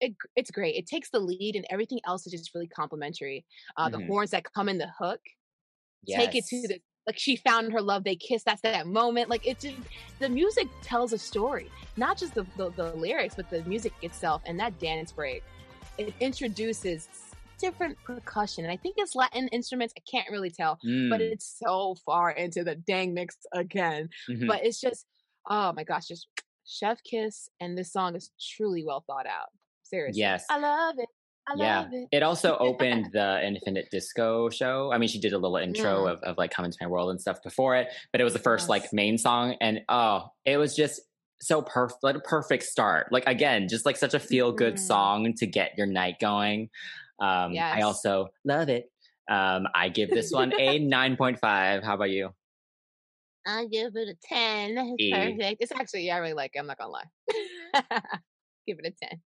It, it's great. It takes the lead, and everything else is just really complimentary. Uh, mm-hmm. The horns that come in the hook, yes. take it to the, like, she found her love, they kissed, that's that moment. Like, it just, the music tells a story, not just the, the, the lyrics, but the music itself. And that dance break, it introduces different percussion. And I think it's Latin instruments. I can't really tell, mm. but it's so far into the dang mix again. Mm-hmm. But it's just, oh my gosh, just chef kiss. And this song is truly well thought out. Seriously. Yes. I love it. I yeah. love it. It also opened the Infinite Disco show. I mean, she did a little intro yeah. of, of like Come Into My World and stuff before it, but it was the first yes. like main song. And oh, it was just so perfect, like a perfect start. Like, again, just like such a feel good mm-hmm. song to get your night going. Um, yes. I also love it. Um, I give this one a nine point five. How about you? I give it a ten. It's e. perfect. It's actually, yeah, I really like it. I'm not gonna lie. Give it a ten.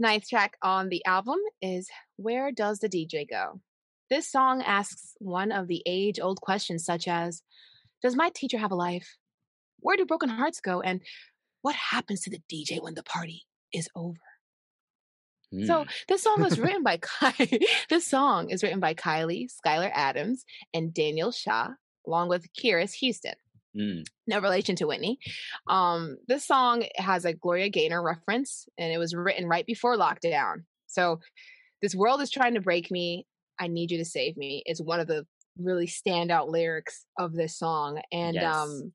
Ninth track on the album is Where Does the D J Go? This song asks one of the age-old questions, such as, does my teacher have a life? Where do broken hearts go? And what happens to the D J when the party is over? Mm. So this song was written by Kylie. This song is written by Kylie, Skylar Adams, and Daniel Shaw, along with Kyrus Houston. Mm. No relation to Whitney. Um, this song has a Gloria Gaynor reference, and it was written right before lockdown. So, this world is trying to break me. I need you to save me. It's one of the really standout lyrics of this song. And yes. um,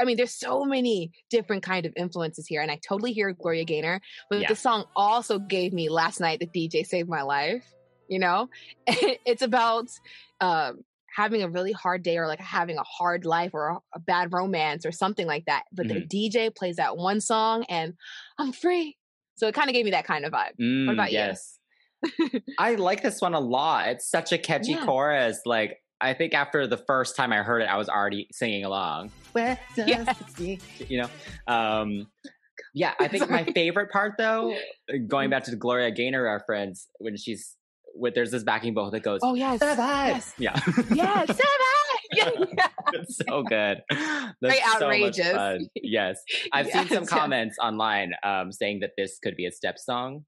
I mean, there's so many different kind of influences here, and I totally hear Gloria Gaynor. But yeah. this song also gave me Last Night the D J Saved My Life. You know, it's about. Um, having a really hard day, or like having a hard life, or a, a bad romance or something like that. But mm-hmm. the D J plays that one song and I'm free. So it kind of gave me that kind of vibe. Mm, what about yes. you? I like this one a lot. It's such a catchy yeah. chorus. Like, I think after the first time I heard it, I was already singing along. Where does yes. the D J, you know? Um, yeah, I think my favorite part though, going back to the Gloria Gaynor reference, when she's, with there's this backing vocal that goes, oh yes, yes. yeah, yes, yeah, yeah. It's so good. That's very outrageous. So much fun. Yes, I've yes. seen some comments online um, saying that this could be a step song.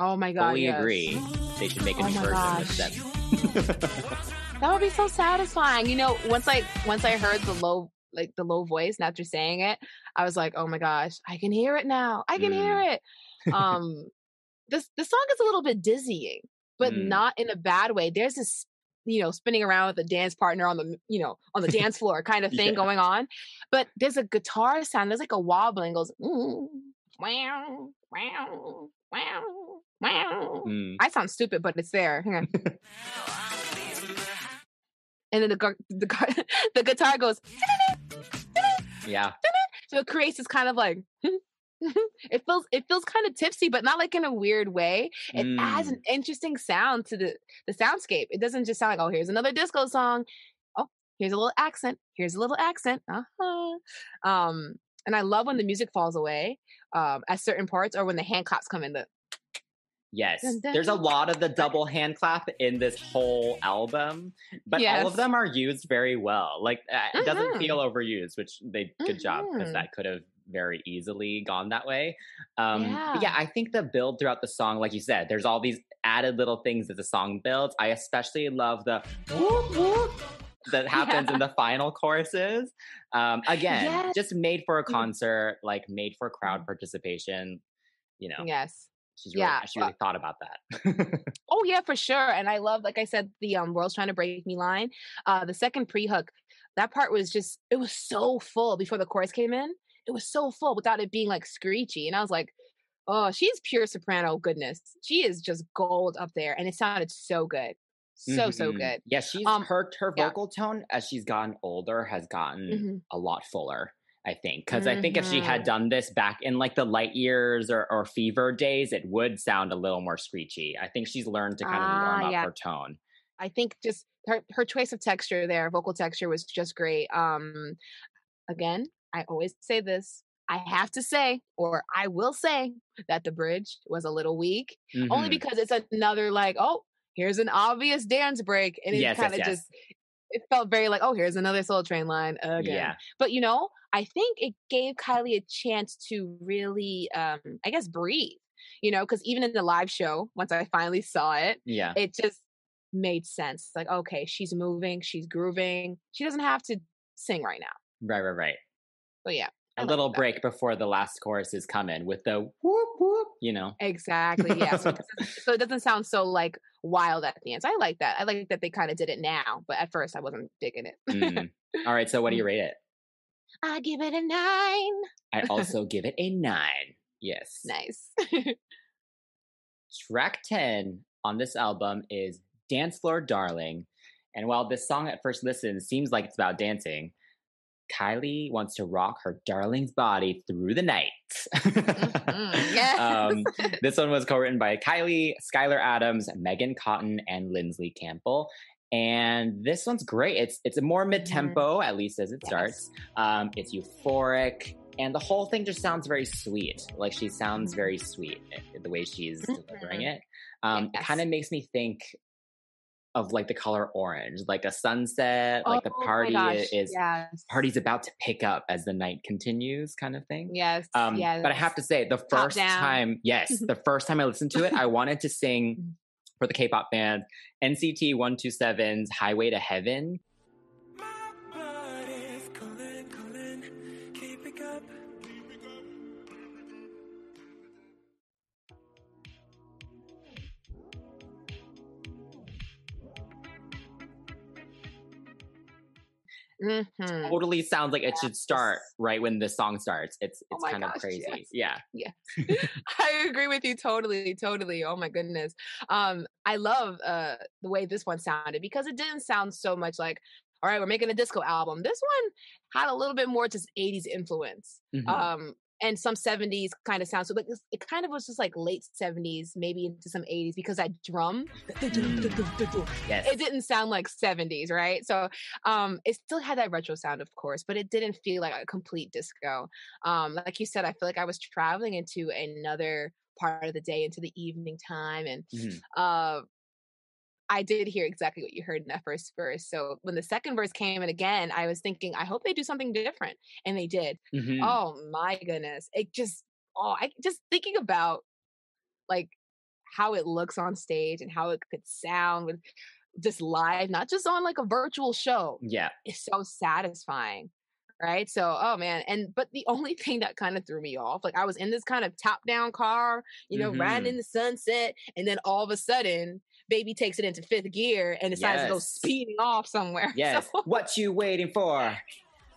Oh my god, we yes. agree. They should make a new oh version of steps. That would be so satisfying. You know, once I once I heard the low like the low voice, and after saying it, I was like, oh my gosh, I can hear it now. I can mm. hear it. Um, this the song is a little bit dizzying. But mm. not in a bad way. There's this, you know, spinning around with a dance partner on the, you know, on the dance floor kind of thing yeah. going on. But there's a guitar sound. There's like a wobbling. Goes, mm, wow, wow, wow, wow. Mm. I sound stupid, but it's there. Hang on. And then the the the guitar goes. Yeah. So it creates this kind of like. It feels it feels kind of tipsy, but not like in a weird way. It mm. adds an interesting sound to the, the soundscape. It doesn't just sound like, oh, here's another disco song. Oh, here's a little accent. Here's a little accent. Uh-huh. Um, and I love when the music falls away um, at certain parts, or when the hand claps come in. The yes, dun, dun. There's a lot of the double hand clap in this whole album, but yes. all of them are used very well. Like uh, mm-hmm. it doesn't feel overused, which they good mm-hmm. job, because that could have very easily gone that way. Um, yeah. But yeah, I think the build throughout the song, like you said, there's all these added little things that the song builds. I especially love the whoop, whoop that happens yeah. in the final choruses. Um, again, yes. just made for a concert, like made for crowd participation, you know. Yes. She's really, yeah. she really thought about that. Oh yeah, for sure. And I love, like I said, the um, world's trying to break me line. Uh, the second pre-hook, that part was just, it was so full before the chorus came in. It was so full without it being like screechy. And I was like, oh, she's pure soprano goodness. She is just gold up there. And it sounded so good. So, mm-hmm. so good. Yeah, she's um, her, her yeah. vocal tone as she's gotten older has gotten mm-hmm. a lot fuller, I think. Because mm-hmm. I think if she had done this back in like the light years or, or fever days, it would sound a little more screechy. I think she's learned to kind of warm ah, up yeah. her tone. I think just her, her choice of texture there, vocal texture was just great. Um, again, I always say this, I have to say, or I will say that the bridge was a little weak, mm-hmm. only because it's another like, oh, here's an obvious dance break. And it yes, kind of yes, yes. just, it felt very like, oh, here's another Soul Train line again. Yeah. But, you know, I think it gave Kylie a chance to really, um, I guess, breathe, you know, because even in the live show, once I finally saw it, yeah, it just made sense. Like, okay, she's moving, she's grooving. She doesn't have to sing right now. Right, right, right. So, yeah. I a little that. break before the last chorus is coming with the whoop, whoop, you know. Exactly, yeah. So it doesn't, so it doesn't sound so, like, wild at the end. So I like that. I like that they kind of did it now, but at first I wasn't digging it. mm. All right, so what do you rate it? I give it a nine. I also give it a nine. Yes. Nice. Track ten on this album is Dance Floor Darling. And while this song at first listen seems like it's about dancing, Kylie wants to rock her darling's body through the night. mm-hmm. Yes. um, this one was co-written by Kylie, Skylar Adams, Megan Cotton, and Lindsay Campbell. And this one's great. It's it's a more mid-tempo, mm-hmm. at least as it yes. starts. Um, it's euphoric. And the whole thing just sounds very sweet. Like, she sounds mm-hmm. very sweet, the way she's mm-hmm. delivering it. Um, yes. It kind of makes me think of, like, the color orange, like a sunset, oh, like the party is yes. party's about to pick up as the night continues, kind of thing. Yes, um, yes. But I have to say, the first time, yes, the first time I listened to it, I wanted to sing for the K-pop band N C T one twenty-seven's "Highway to Heaven." Mm-hmm. Totally sounds like it yes. should start right when the song starts. It's it's oh kind gosh, of crazy. Yes. Yeah. Yeah. I agree with you totally, totally. Oh my goodness. Um, I love uh the way this one sounded, because it didn't sound so much like, all right, we're making a disco album. This one had a little bit more just eighties influence. Mm-hmm. Um and some seventies kind of sounds. So like it kind of was just like late seventies, maybe into some eighties, because that drum, yes. it didn't sound like seventies, right? So um, it still had that retro sound, of course, but it didn't feel like a complete disco. Um, like you said, I feel like I was traveling into another part of the day, into the evening time. And mm-hmm. uh, I did hear exactly what you heard in that first verse. So when the second verse came in again, I was thinking, I hope they do something different. And they did. Mm-hmm. Oh my goodness. It just, oh, I just thinking about like how it looks on stage and how it could sound with just live, not just on like a virtual show. Yeah. It's so satisfying. Right. So, oh man. And, but the only thing that kind of threw me off, like I was in this kind of top down car, you know, mm-hmm. riding in the sunset. And then all of a sudden, Baby takes it into fifth gear and decides yes. to go speeding off somewhere. Yes. So. What you waiting for?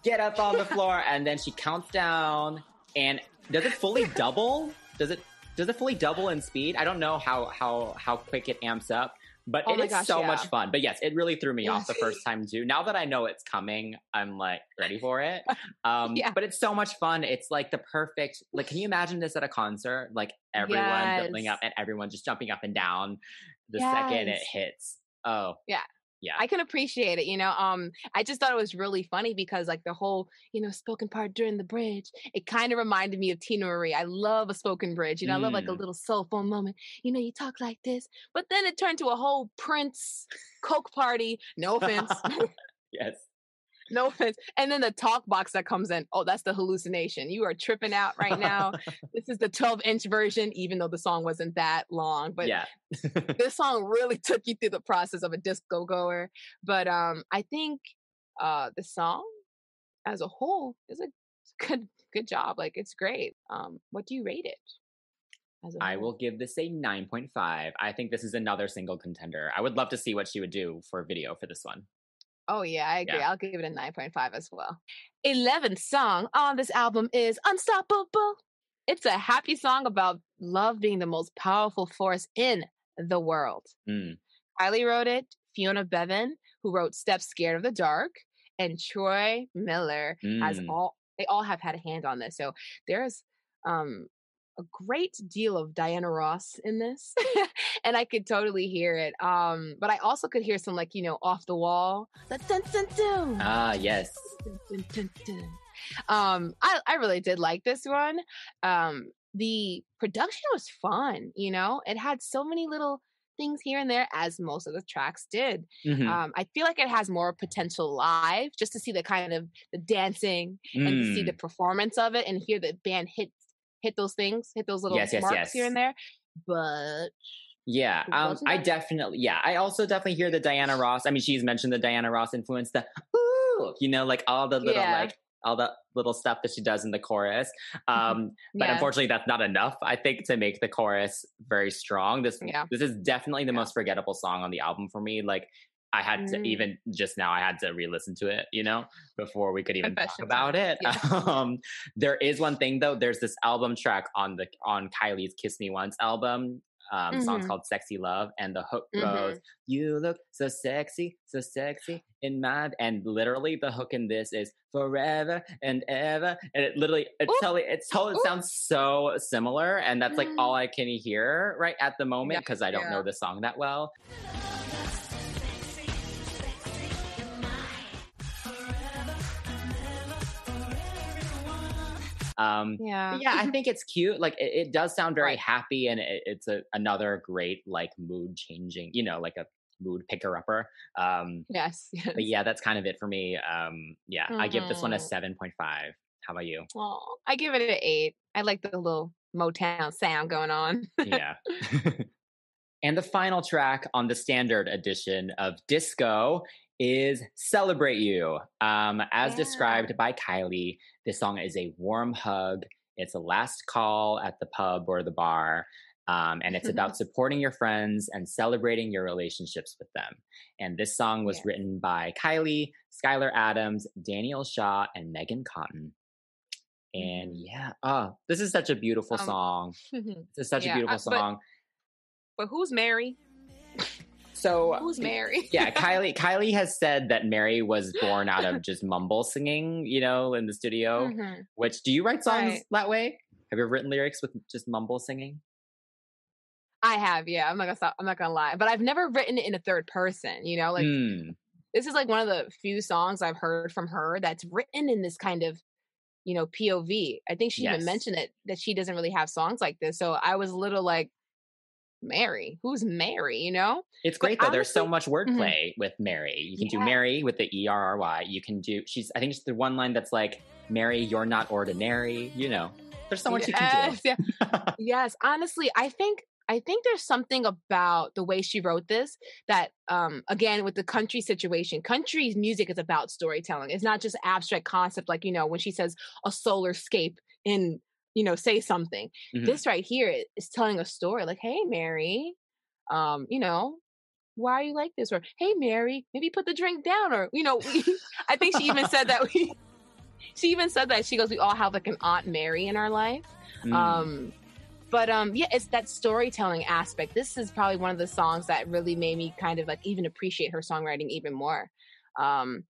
Get up on the floor. And then she counts down. And does it fully double? Does it does it fully double in speed? I don't know how how, how quick it amps up. But oh it is gosh, so yeah. much fun. But yes, it really threw me off the first time too. Now that I know it's coming, I'm like ready for it. Um, yeah. But it's so much fun. It's like the perfect, like, can you imagine this at a concert? Like everyone yes. building up and everyone just jumping up and down the yes. second it hits. Oh. Yeah. Yeah. I can appreciate it, you know. Um, I just thought it was really funny because like the whole, you know, spoken part during the bridge, it kind of reminded me of Tina Marie. I love a spoken bridge, you know, mm. I love like a little soulful moment. You know, you talk like this, but then it turned to a whole Prince Coke party. No offense. yes. No offense. And then the talk box that comes in. Oh, that's the hallucination. You are tripping out right now. This is the twelve inch version, even though the song wasn't that long. But yeah. This song really took you through the process of a disco goer. But um, I think uh, the song as a whole is a good good job. Like, it's great. Um, what do you rate it? I will give this a nine point five. I think this is another single contender. I would love to see what she would do for a video for this one. Oh, yeah, I agree. Yeah. I'll give it a nine point five as well. eleventh song on this album is Unstoppable. It's a happy song about love being the most powerful force in the world. Mm. Kylie wrote it, Fiona Bevan, who wrote Step Scared of the Dark, and Troy Miller. Mm. has all. They all have had a hand on this. So there's um, a great deal of Diana Ross in this. And I could totally hear it. Um, but I also could hear some, like, you know, off the wall. Dun, dun, dun, dun. Ah, yes. Dun, dun, dun, dun. Um, I, I really did like this one. Um, the production was fun, you know? It had so many little things here and there, as most of the tracks did. Mm-hmm. Um, I feel like it has more potential live, just to see the kind of the dancing mm. and to see the performance of it and hear the band hit hit those things, hit those little yes, marks yes, yes. here and there. But yeah, um, I definitely, yeah, I also definitely hear the Diana Ross. I mean, she's mentioned the Diana Ross influence, the ooh, you know, like all the little yeah. like. all the little stuff that she does in the chorus. Um, but yeah. unfortunately, that's not enough, I think, to make the chorus very strong. This yeah. this is definitely the yeah. most forgettable song on the album for me. Like, I had mm. to, even just now, I had to re-listen to it, you know, before we could even talk about it. Yeah. Um, there is one thing, though. There's this album track on the on Kylie's Kiss Me Once album. Um, mm-hmm. Song's called Sexy Love, and the hook mm-hmm. goes, "You look so sexy, so sexy in my," and literally the hook in this is "forever and ever," and it literally it's totally it's totally it sounds so similar, and that's like all I can hear right at the moment because yeah, I don't yeah. know the song that well. Um, yeah, yeah. I think it's cute. Like it, it does sound very right. happy, and it, it's a, another great like mood changing, you know, like a mood picker upper. Um, yes, yes. But yeah, that's kind of it for me. Um, yeah, mm-hmm. I give this one a seven point five. How about you? Oh, I give it an eight. I like the little Motown sound going on. yeah. And the final track on the standard edition of Disco is Celebrate You. Um, as yeah. described by Kylie, this song is a warm hug. It's a last call at the pub or the bar. Um, and it's about supporting your friends and celebrating your relationships with them. And this song was yeah. written by Kylie, Skylar Adams, Daniel Shaw, and Megan Cotton. And mm-hmm. yeah, oh, this is such a beautiful um, song. This is such yeah, a beautiful uh, song. But, but who's Mary? So who's Mary? yeah, Kylie. Kylie has said that Mary was born out of just mumble singing, you know, in the studio. Mm-hmm. Which, do you write songs right. that way? Have you ever written lyrics with just mumble singing? I have. Yeah, I'm not gonna stop, I'm not gonna lie, but I've never written it in a third person. You know, like mm. this is like one of the few songs I've heard from her that's written in this kind of, you know, P O V. I think she yes. even mentioned it that she doesn't really have songs like this. So I was a little like, Mary, who's Mary, you know? It's great, but though honestly, there's so much wordplay mm-hmm. with Mary. You can yeah. do Mary with the E R R Y. You can do, she's, I think it's the one line that's like, Mary, you're not ordinary, you know? There's so much yes, you can do. Yeah. yes, honestly, I think, I think there's something about the way she wrote this that, um, again, with the country situation, country music is about storytelling. It's not just abstract concept, like, you know, when she says a solarscape in, you know, say something. Mm-hmm. This right here is telling a story like, hey, Mary, um, you know, why are you like this? Or, hey, Mary, maybe put the drink down. Or, you know, we, I think she even said that. We, she even said that. She goes, we all have like an Aunt Mary in our life. Mm. Um, but um, yeah, it's that storytelling aspect. This is probably one of the songs that really made me kind of like even appreciate her songwriting even more. Um,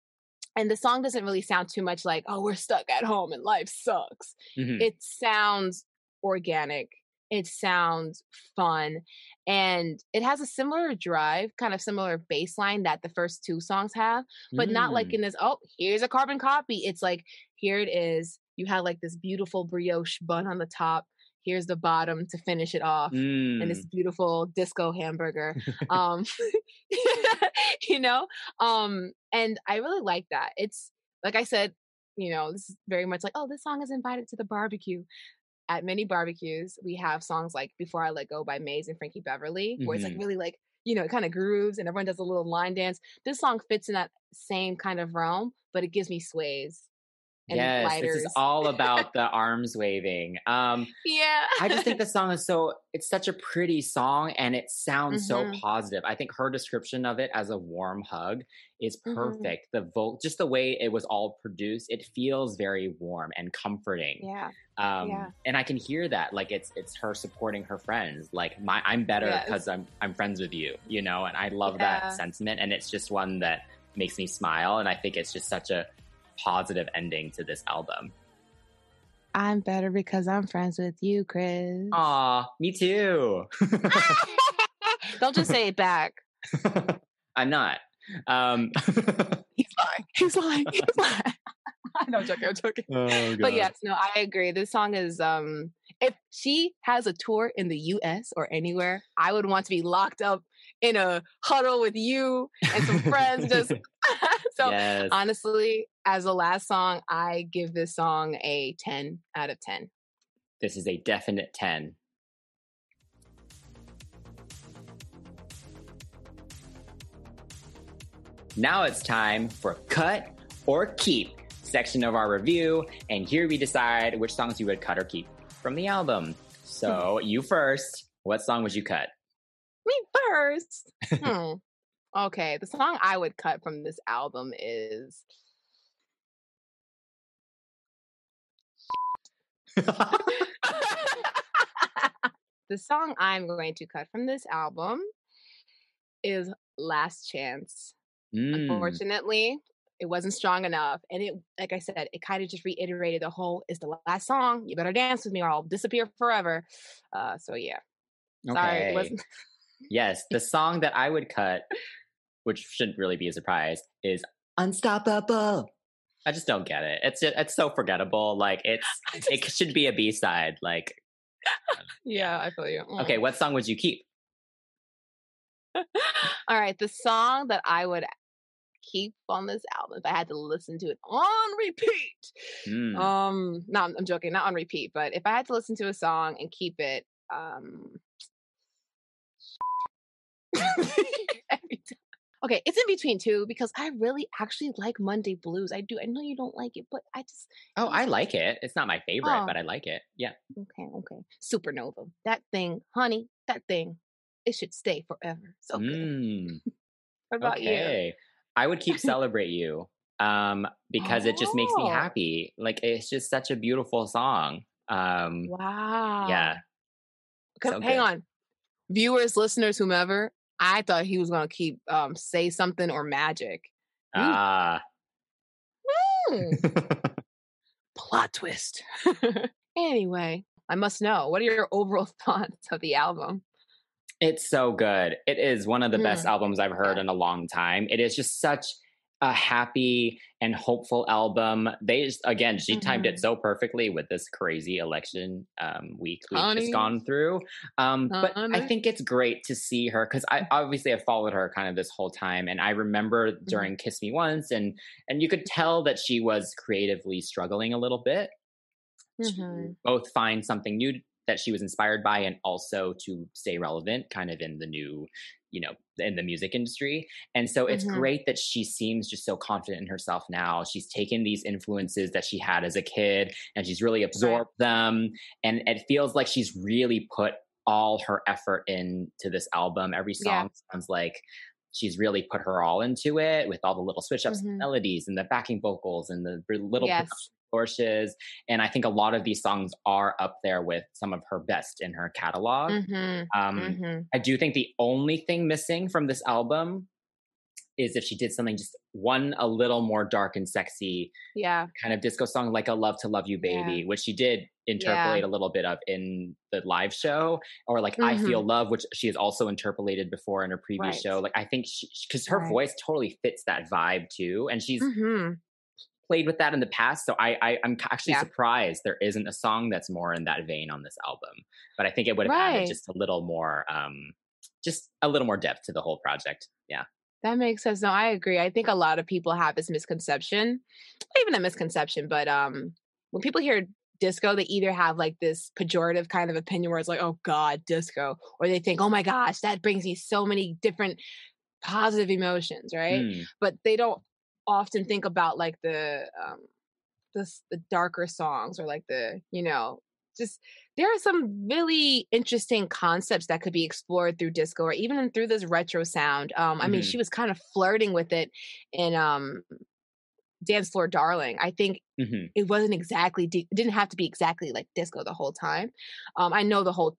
And the song doesn't really sound too much like, oh, we're stuck at home and life sucks. Mm-hmm. It sounds organic. It sounds fun. And it has a similar drive, kind of similar bass line that the first two songs have, but mm. not like in this, oh, here's a carbon copy. It's like, here it is. You have like this beautiful brioche bun on the top. Here's the bottom to finish it off. Mm. And this beautiful disco hamburger. um, you know? Um, and I really like that. It's, like I said, you know, this is very much like, oh, this song is invited to the barbecue. At many barbecues, we have songs like Before I Let Go by Maze and Frankie Beverly, mm-hmm. where it's like really like, you know, it kind of grooves and everyone does a little line dance. This song fits in that same kind of realm, but it gives me sways. Yes, lighters. This is all about the arms waving. Um, yeah. I just think the song is so, it's such a pretty song and it sounds mm-hmm. so positive. I think her description of it as a warm hug is perfect. Mm-hmm. The vocal, just the way it was all produced, it feels very warm and comforting. Yeah. Um, yeah. And I can hear that. Like it's, it's her supporting her friends. Like my, I'm better because yes. I'm, I'm friends with you, you know, and I love yeah. that sentiment. And it's just one that makes me smile. And I think it's just such a positive ending to this album. I'm better because I'm friends with you, Chris. Aw, me too. Don't just say it back. I'm not. Um, he's lying. He's lying. He's lying. No, I'm joking. I'm joking. Oh, but yes, no, I agree. This song is, um, if she has a tour in the U S or anywhere, I would want to be locked up in a huddle with you and some friends. Just so yes. honestly, as a last song, I give this song a ten out of ten. This is a definite ten. Now it's time for Cut or Keep section of our review, and here we decide which songs you would cut or keep from the album. So, you first. What song would you cut? Me first. hmm. Okay, the song I would cut from this album is... The song I'm going to cut from this album is Last Chance. Mm. Unfortunately, it wasn't strong enough. And it, like I said, it kind of just reiterated the whole, it's the last song. You better dance with me or I'll disappear forever. Uh, so yeah. Sorry. Okay. It wasn't. Yes. The song that I would cut, which shouldn't really be a surprise, is Unstoppable. I just don't get it. It's just, it's so forgettable. Like it's, just, it should be a B-side. Like. Yeah, I feel you. Mm. Okay. What song would you keep? All right. The song that I would keep on this album, if I had to listen to it on repeat, mm. um no I'm joking, not on repeat, but if I had to listen to a song and keep it, um okay, it's in between two, because I really actually like Monday Blues. I do. I know you don't like it, but I just oh I like it. It's not my favorite, oh. but I like it. Yeah. Okay. Okay. Supernova. That thing, honey. That thing. It should stay forever. So good. Mm. What about okay. you? I would keep Celebrate You, um, because oh. it just makes me happy. Like, it's just such a beautiful song. Um, wow. Yeah. So hang good. on. Viewers, listeners, whomever, I thought he was going to keep um, Say Something or Magic. Ah. Mm. Uh. Mm. Plot twist. Anyway, I must know. What are your overall thoughts of the album? It's so good. It is one of the mm. best albums I've heard in a long time. It is just such a happy and hopeful album. They just, again, she mm-hmm. timed it so perfectly with this crazy election um, week we've Honey. just gone through. Um, but Honey. I think it's great to see her, because I obviously have followed her kind of this whole time. And I remember during mm-hmm. Kiss Me Once, and and you could tell that she was creatively struggling a little bit mm-hmm. to both find something new that she was inspired by and also to stay relevant kind of in the new, you know, in the music industry. And so it's mm-hmm. great that she seems just so confident in herself now. She's taken these influences that she had as a kid and she's really absorbed right. them. And it feels like she's really put all her effort into this album. Every song yeah. sounds like she's really put her all into it, with all the little switch ups mm-hmm. and melodies and the backing vocals and the little yes. flourishes. And I think a lot of these songs are up there with some of her best in her catalog. Mm-hmm. Um, mm-hmm. I do think the only thing missing from this album is if she did something just one a little more dark and sexy yeah. kind of disco song, like a Love to Love You Baby, yeah. which she did interpolate yeah. a little bit of in the live show, or like mm-hmm. I Feel Love, which she has also interpolated before in her previous right. show. Like I think because her right. voice totally fits that vibe too. And she's mm-hmm. played with that in the past, so I, I I'm actually yeah. surprised there isn't a song that's more in that vein on this album. But I think it would have right. added just a little more, um, just a little more depth to the whole project. Yeah, that makes sense. No, I agree. I think a lot of people have this misconception, not even a misconception, but um, when people hear disco, they either have like this pejorative kind of opinion where it's like, oh God, disco, or they think, oh my gosh, that brings me so many different positive emotions, right? Mm. But they don't often think about like the um the, the darker songs, or like the, you know, just there are some really interesting concepts that could be explored through disco, or even through this retro sound. um mm-hmm. I mean, she was kind of flirting with it in um Dance Floor Darling. I think mm-hmm. it wasn't exactly de- it didn't have to be exactly like disco the whole time. um I know the whole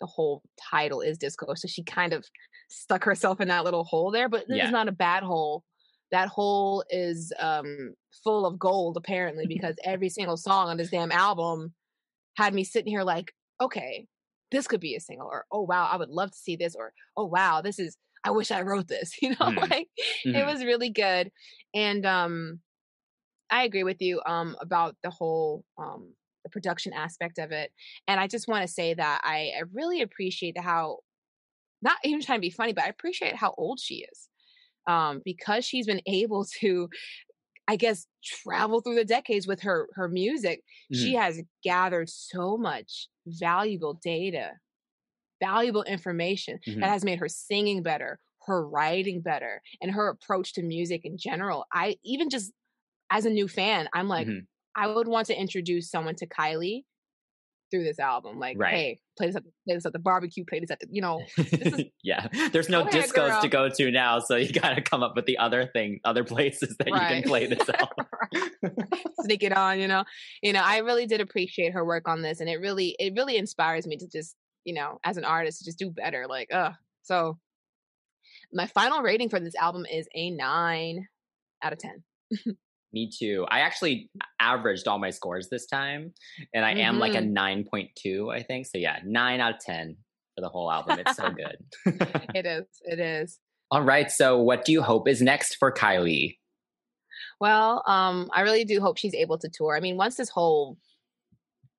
the whole title is disco, so she kind of stuck herself in that little hole there, but yeah. it's not a bad hole. That hole is um, full of gold, apparently, because every single song on this damn album had me sitting here like, okay, this could be a single, or, oh, wow, I would love to see this, or, oh, wow, this is, I wish I wrote this, you know, mm. like, mm-hmm. it was really good. And um, I agree with you um, about the whole um, the production aspect of it. And I just want to say that I, I really appreciate how not even trying to be funny, but I appreciate how old she is, um, because she's been able to, I guess, travel through the decades with her, her music. Mm-hmm. She has gathered so much valuable data, valuable information mm-hmm. that has made her singing better, her writing better, and her approach to music in general. I even just as a new fan, I'm like, mm-hmm. I would want to introduce someone to Kylie through this album. Like, right. Hey, play this, at the, play this at the barbecue, play this at the, you know. This is, yeah. There's no ahead, discos girl. To go to now. So you got to come up with the other thing, other places that right. you can play this album. Sneak it on, you know. You know, I really did appreciate her work on this. And it really, it really inspires me to just, you know, as an artist, to just do better. Like, uh, so my final rating for this album is a nine out of ten. Me too. I actually averaged all my scores this time, and I mm-hmm. am like a nine point two, I think. So yeah, nine out of ten for the whole album. It's so good. It is. It is. All right. So what do you hope is next for Kylie? Well, um, I really do hope she's able to tour. I mean, once this whole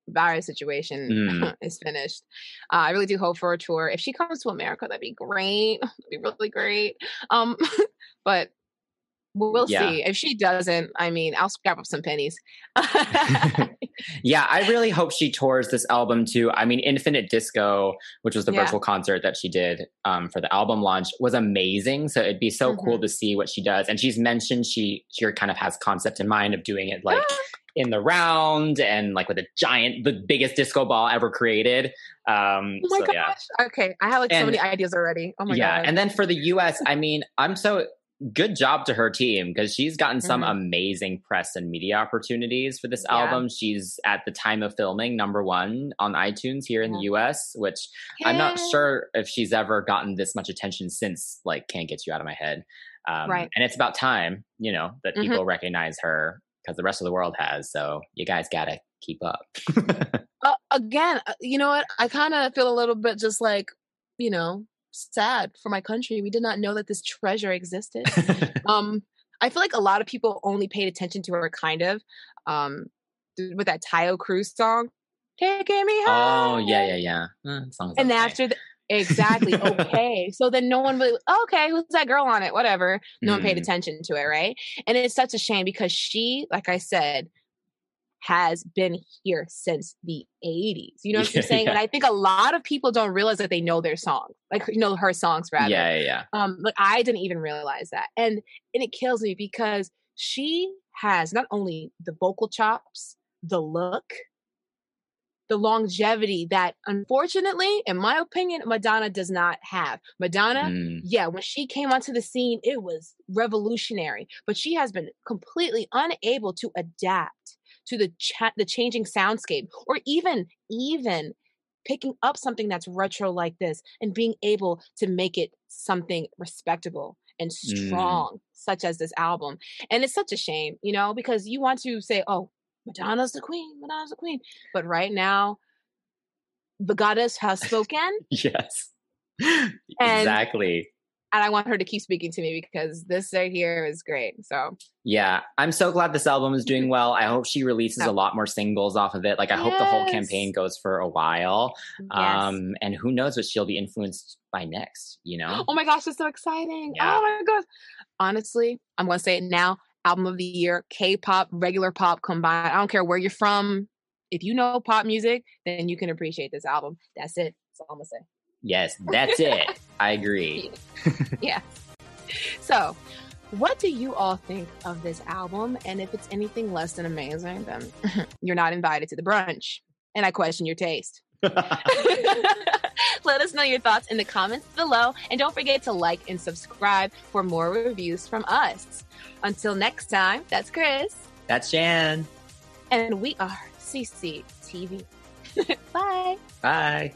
virus situation mm. is finished, uh, I really do hope for a tour. If she comes to America, that'd be great. That'd be really great. Um, but We'll yeah. see. If she doesn't, I mean, I'll scrap up some pennies. Yeah, I really hope she tours this album too. I mean, Infinite Disco, which was the yeah. virtual concert that she did um, for the album launch, was amazing. So it'd be so mm-hmm. cool to see what she does. And she's mentioned she she kind of has concept in mind of doing it like in the round and like with a giant, the biggest disco ball ever created. Um, oh my so, gosh. Yeah. Okay, I have like and, so many ideas already. Oh my yeah. god. And then for the U S, I mean, I'm so... good job to her team, because she's gotten some mm-hmm. amazing press and media opportunities for this yeah. album. She's at the time of filming number one on iTunes here yeah. in the U S, which Yay. I'm not sure if she's ever gotten this much attention since like Can't Get You Out of My Head. Um, right. And it's about time, you know, that people mm-hmm. recognize her, because the rest of the world has. So you guys got to keep up. uh, again, you know what? I kind of feel a little bit just like, you know, sad for my country. We did not know that this treasure existed. um I feel like a lot of people only paid attention to her kind of um with that Tayo Cruz song, Taking Me Home. Oh yeah yeah yeah uh, song's and okay. after the, exactly okay so then no one really, okay who's that girl on it, whatever, no mm. one paid attention to it, right? And it's such a shame, because she, like I said, has been here since the eighties. You know what I'm saying? Yeah. And I think a lot of people don't realize that they know their songs, like, you know, her songs rather. Yeah, yeah. Um, like I didn't even realize that. And, and it kills me, because she has not only the vocal chops, the look, the longevity that, unfortunately, in my opinion, Madonna does not have. Madonna, mm. yeah, when she came onto the scene, it was revolutionary, but she has been completely unable to adapt to the cha- the changing soundscape, or even even picking up something that's retro like this and being able to make it something respectable and strong, mm. such as this album. And it's such a shame, you know, because you want to say, oh, Madonna's the queen, Madonna's the queen. But right now, the goddess has spoken. Yes, and, exactly. And I want her to keep speaking to me, because this right here is great. So yeah, I'm so glad this album is doing well. I hope she releases a lot more singles off of it. Like I yes. hope the whole campaign goes for a while. Yes. Um, and who knows what she'll be influenced by next, you know? Oh my gosh, it's so exciting. Yeah. Oh my gosh. Honestly, I'm going to say it now. Album of the year, K-pop, regular pop combined. I don't care where you're from. If you know pop music, then you can appreciate this album. That's it. That's all I'm going to say. Yes, that's it. I agree. Yeah. So, what do you all think of this album? And if it's anything less than amazing, then you're not invited to the brunch. And I question your taste. Let us know your thoughts in the comments below. And don't forget to like and subscribe for more reviews from us. Until next time, that's Chris. That's Shan. And we are C C T V. Bye. Bye.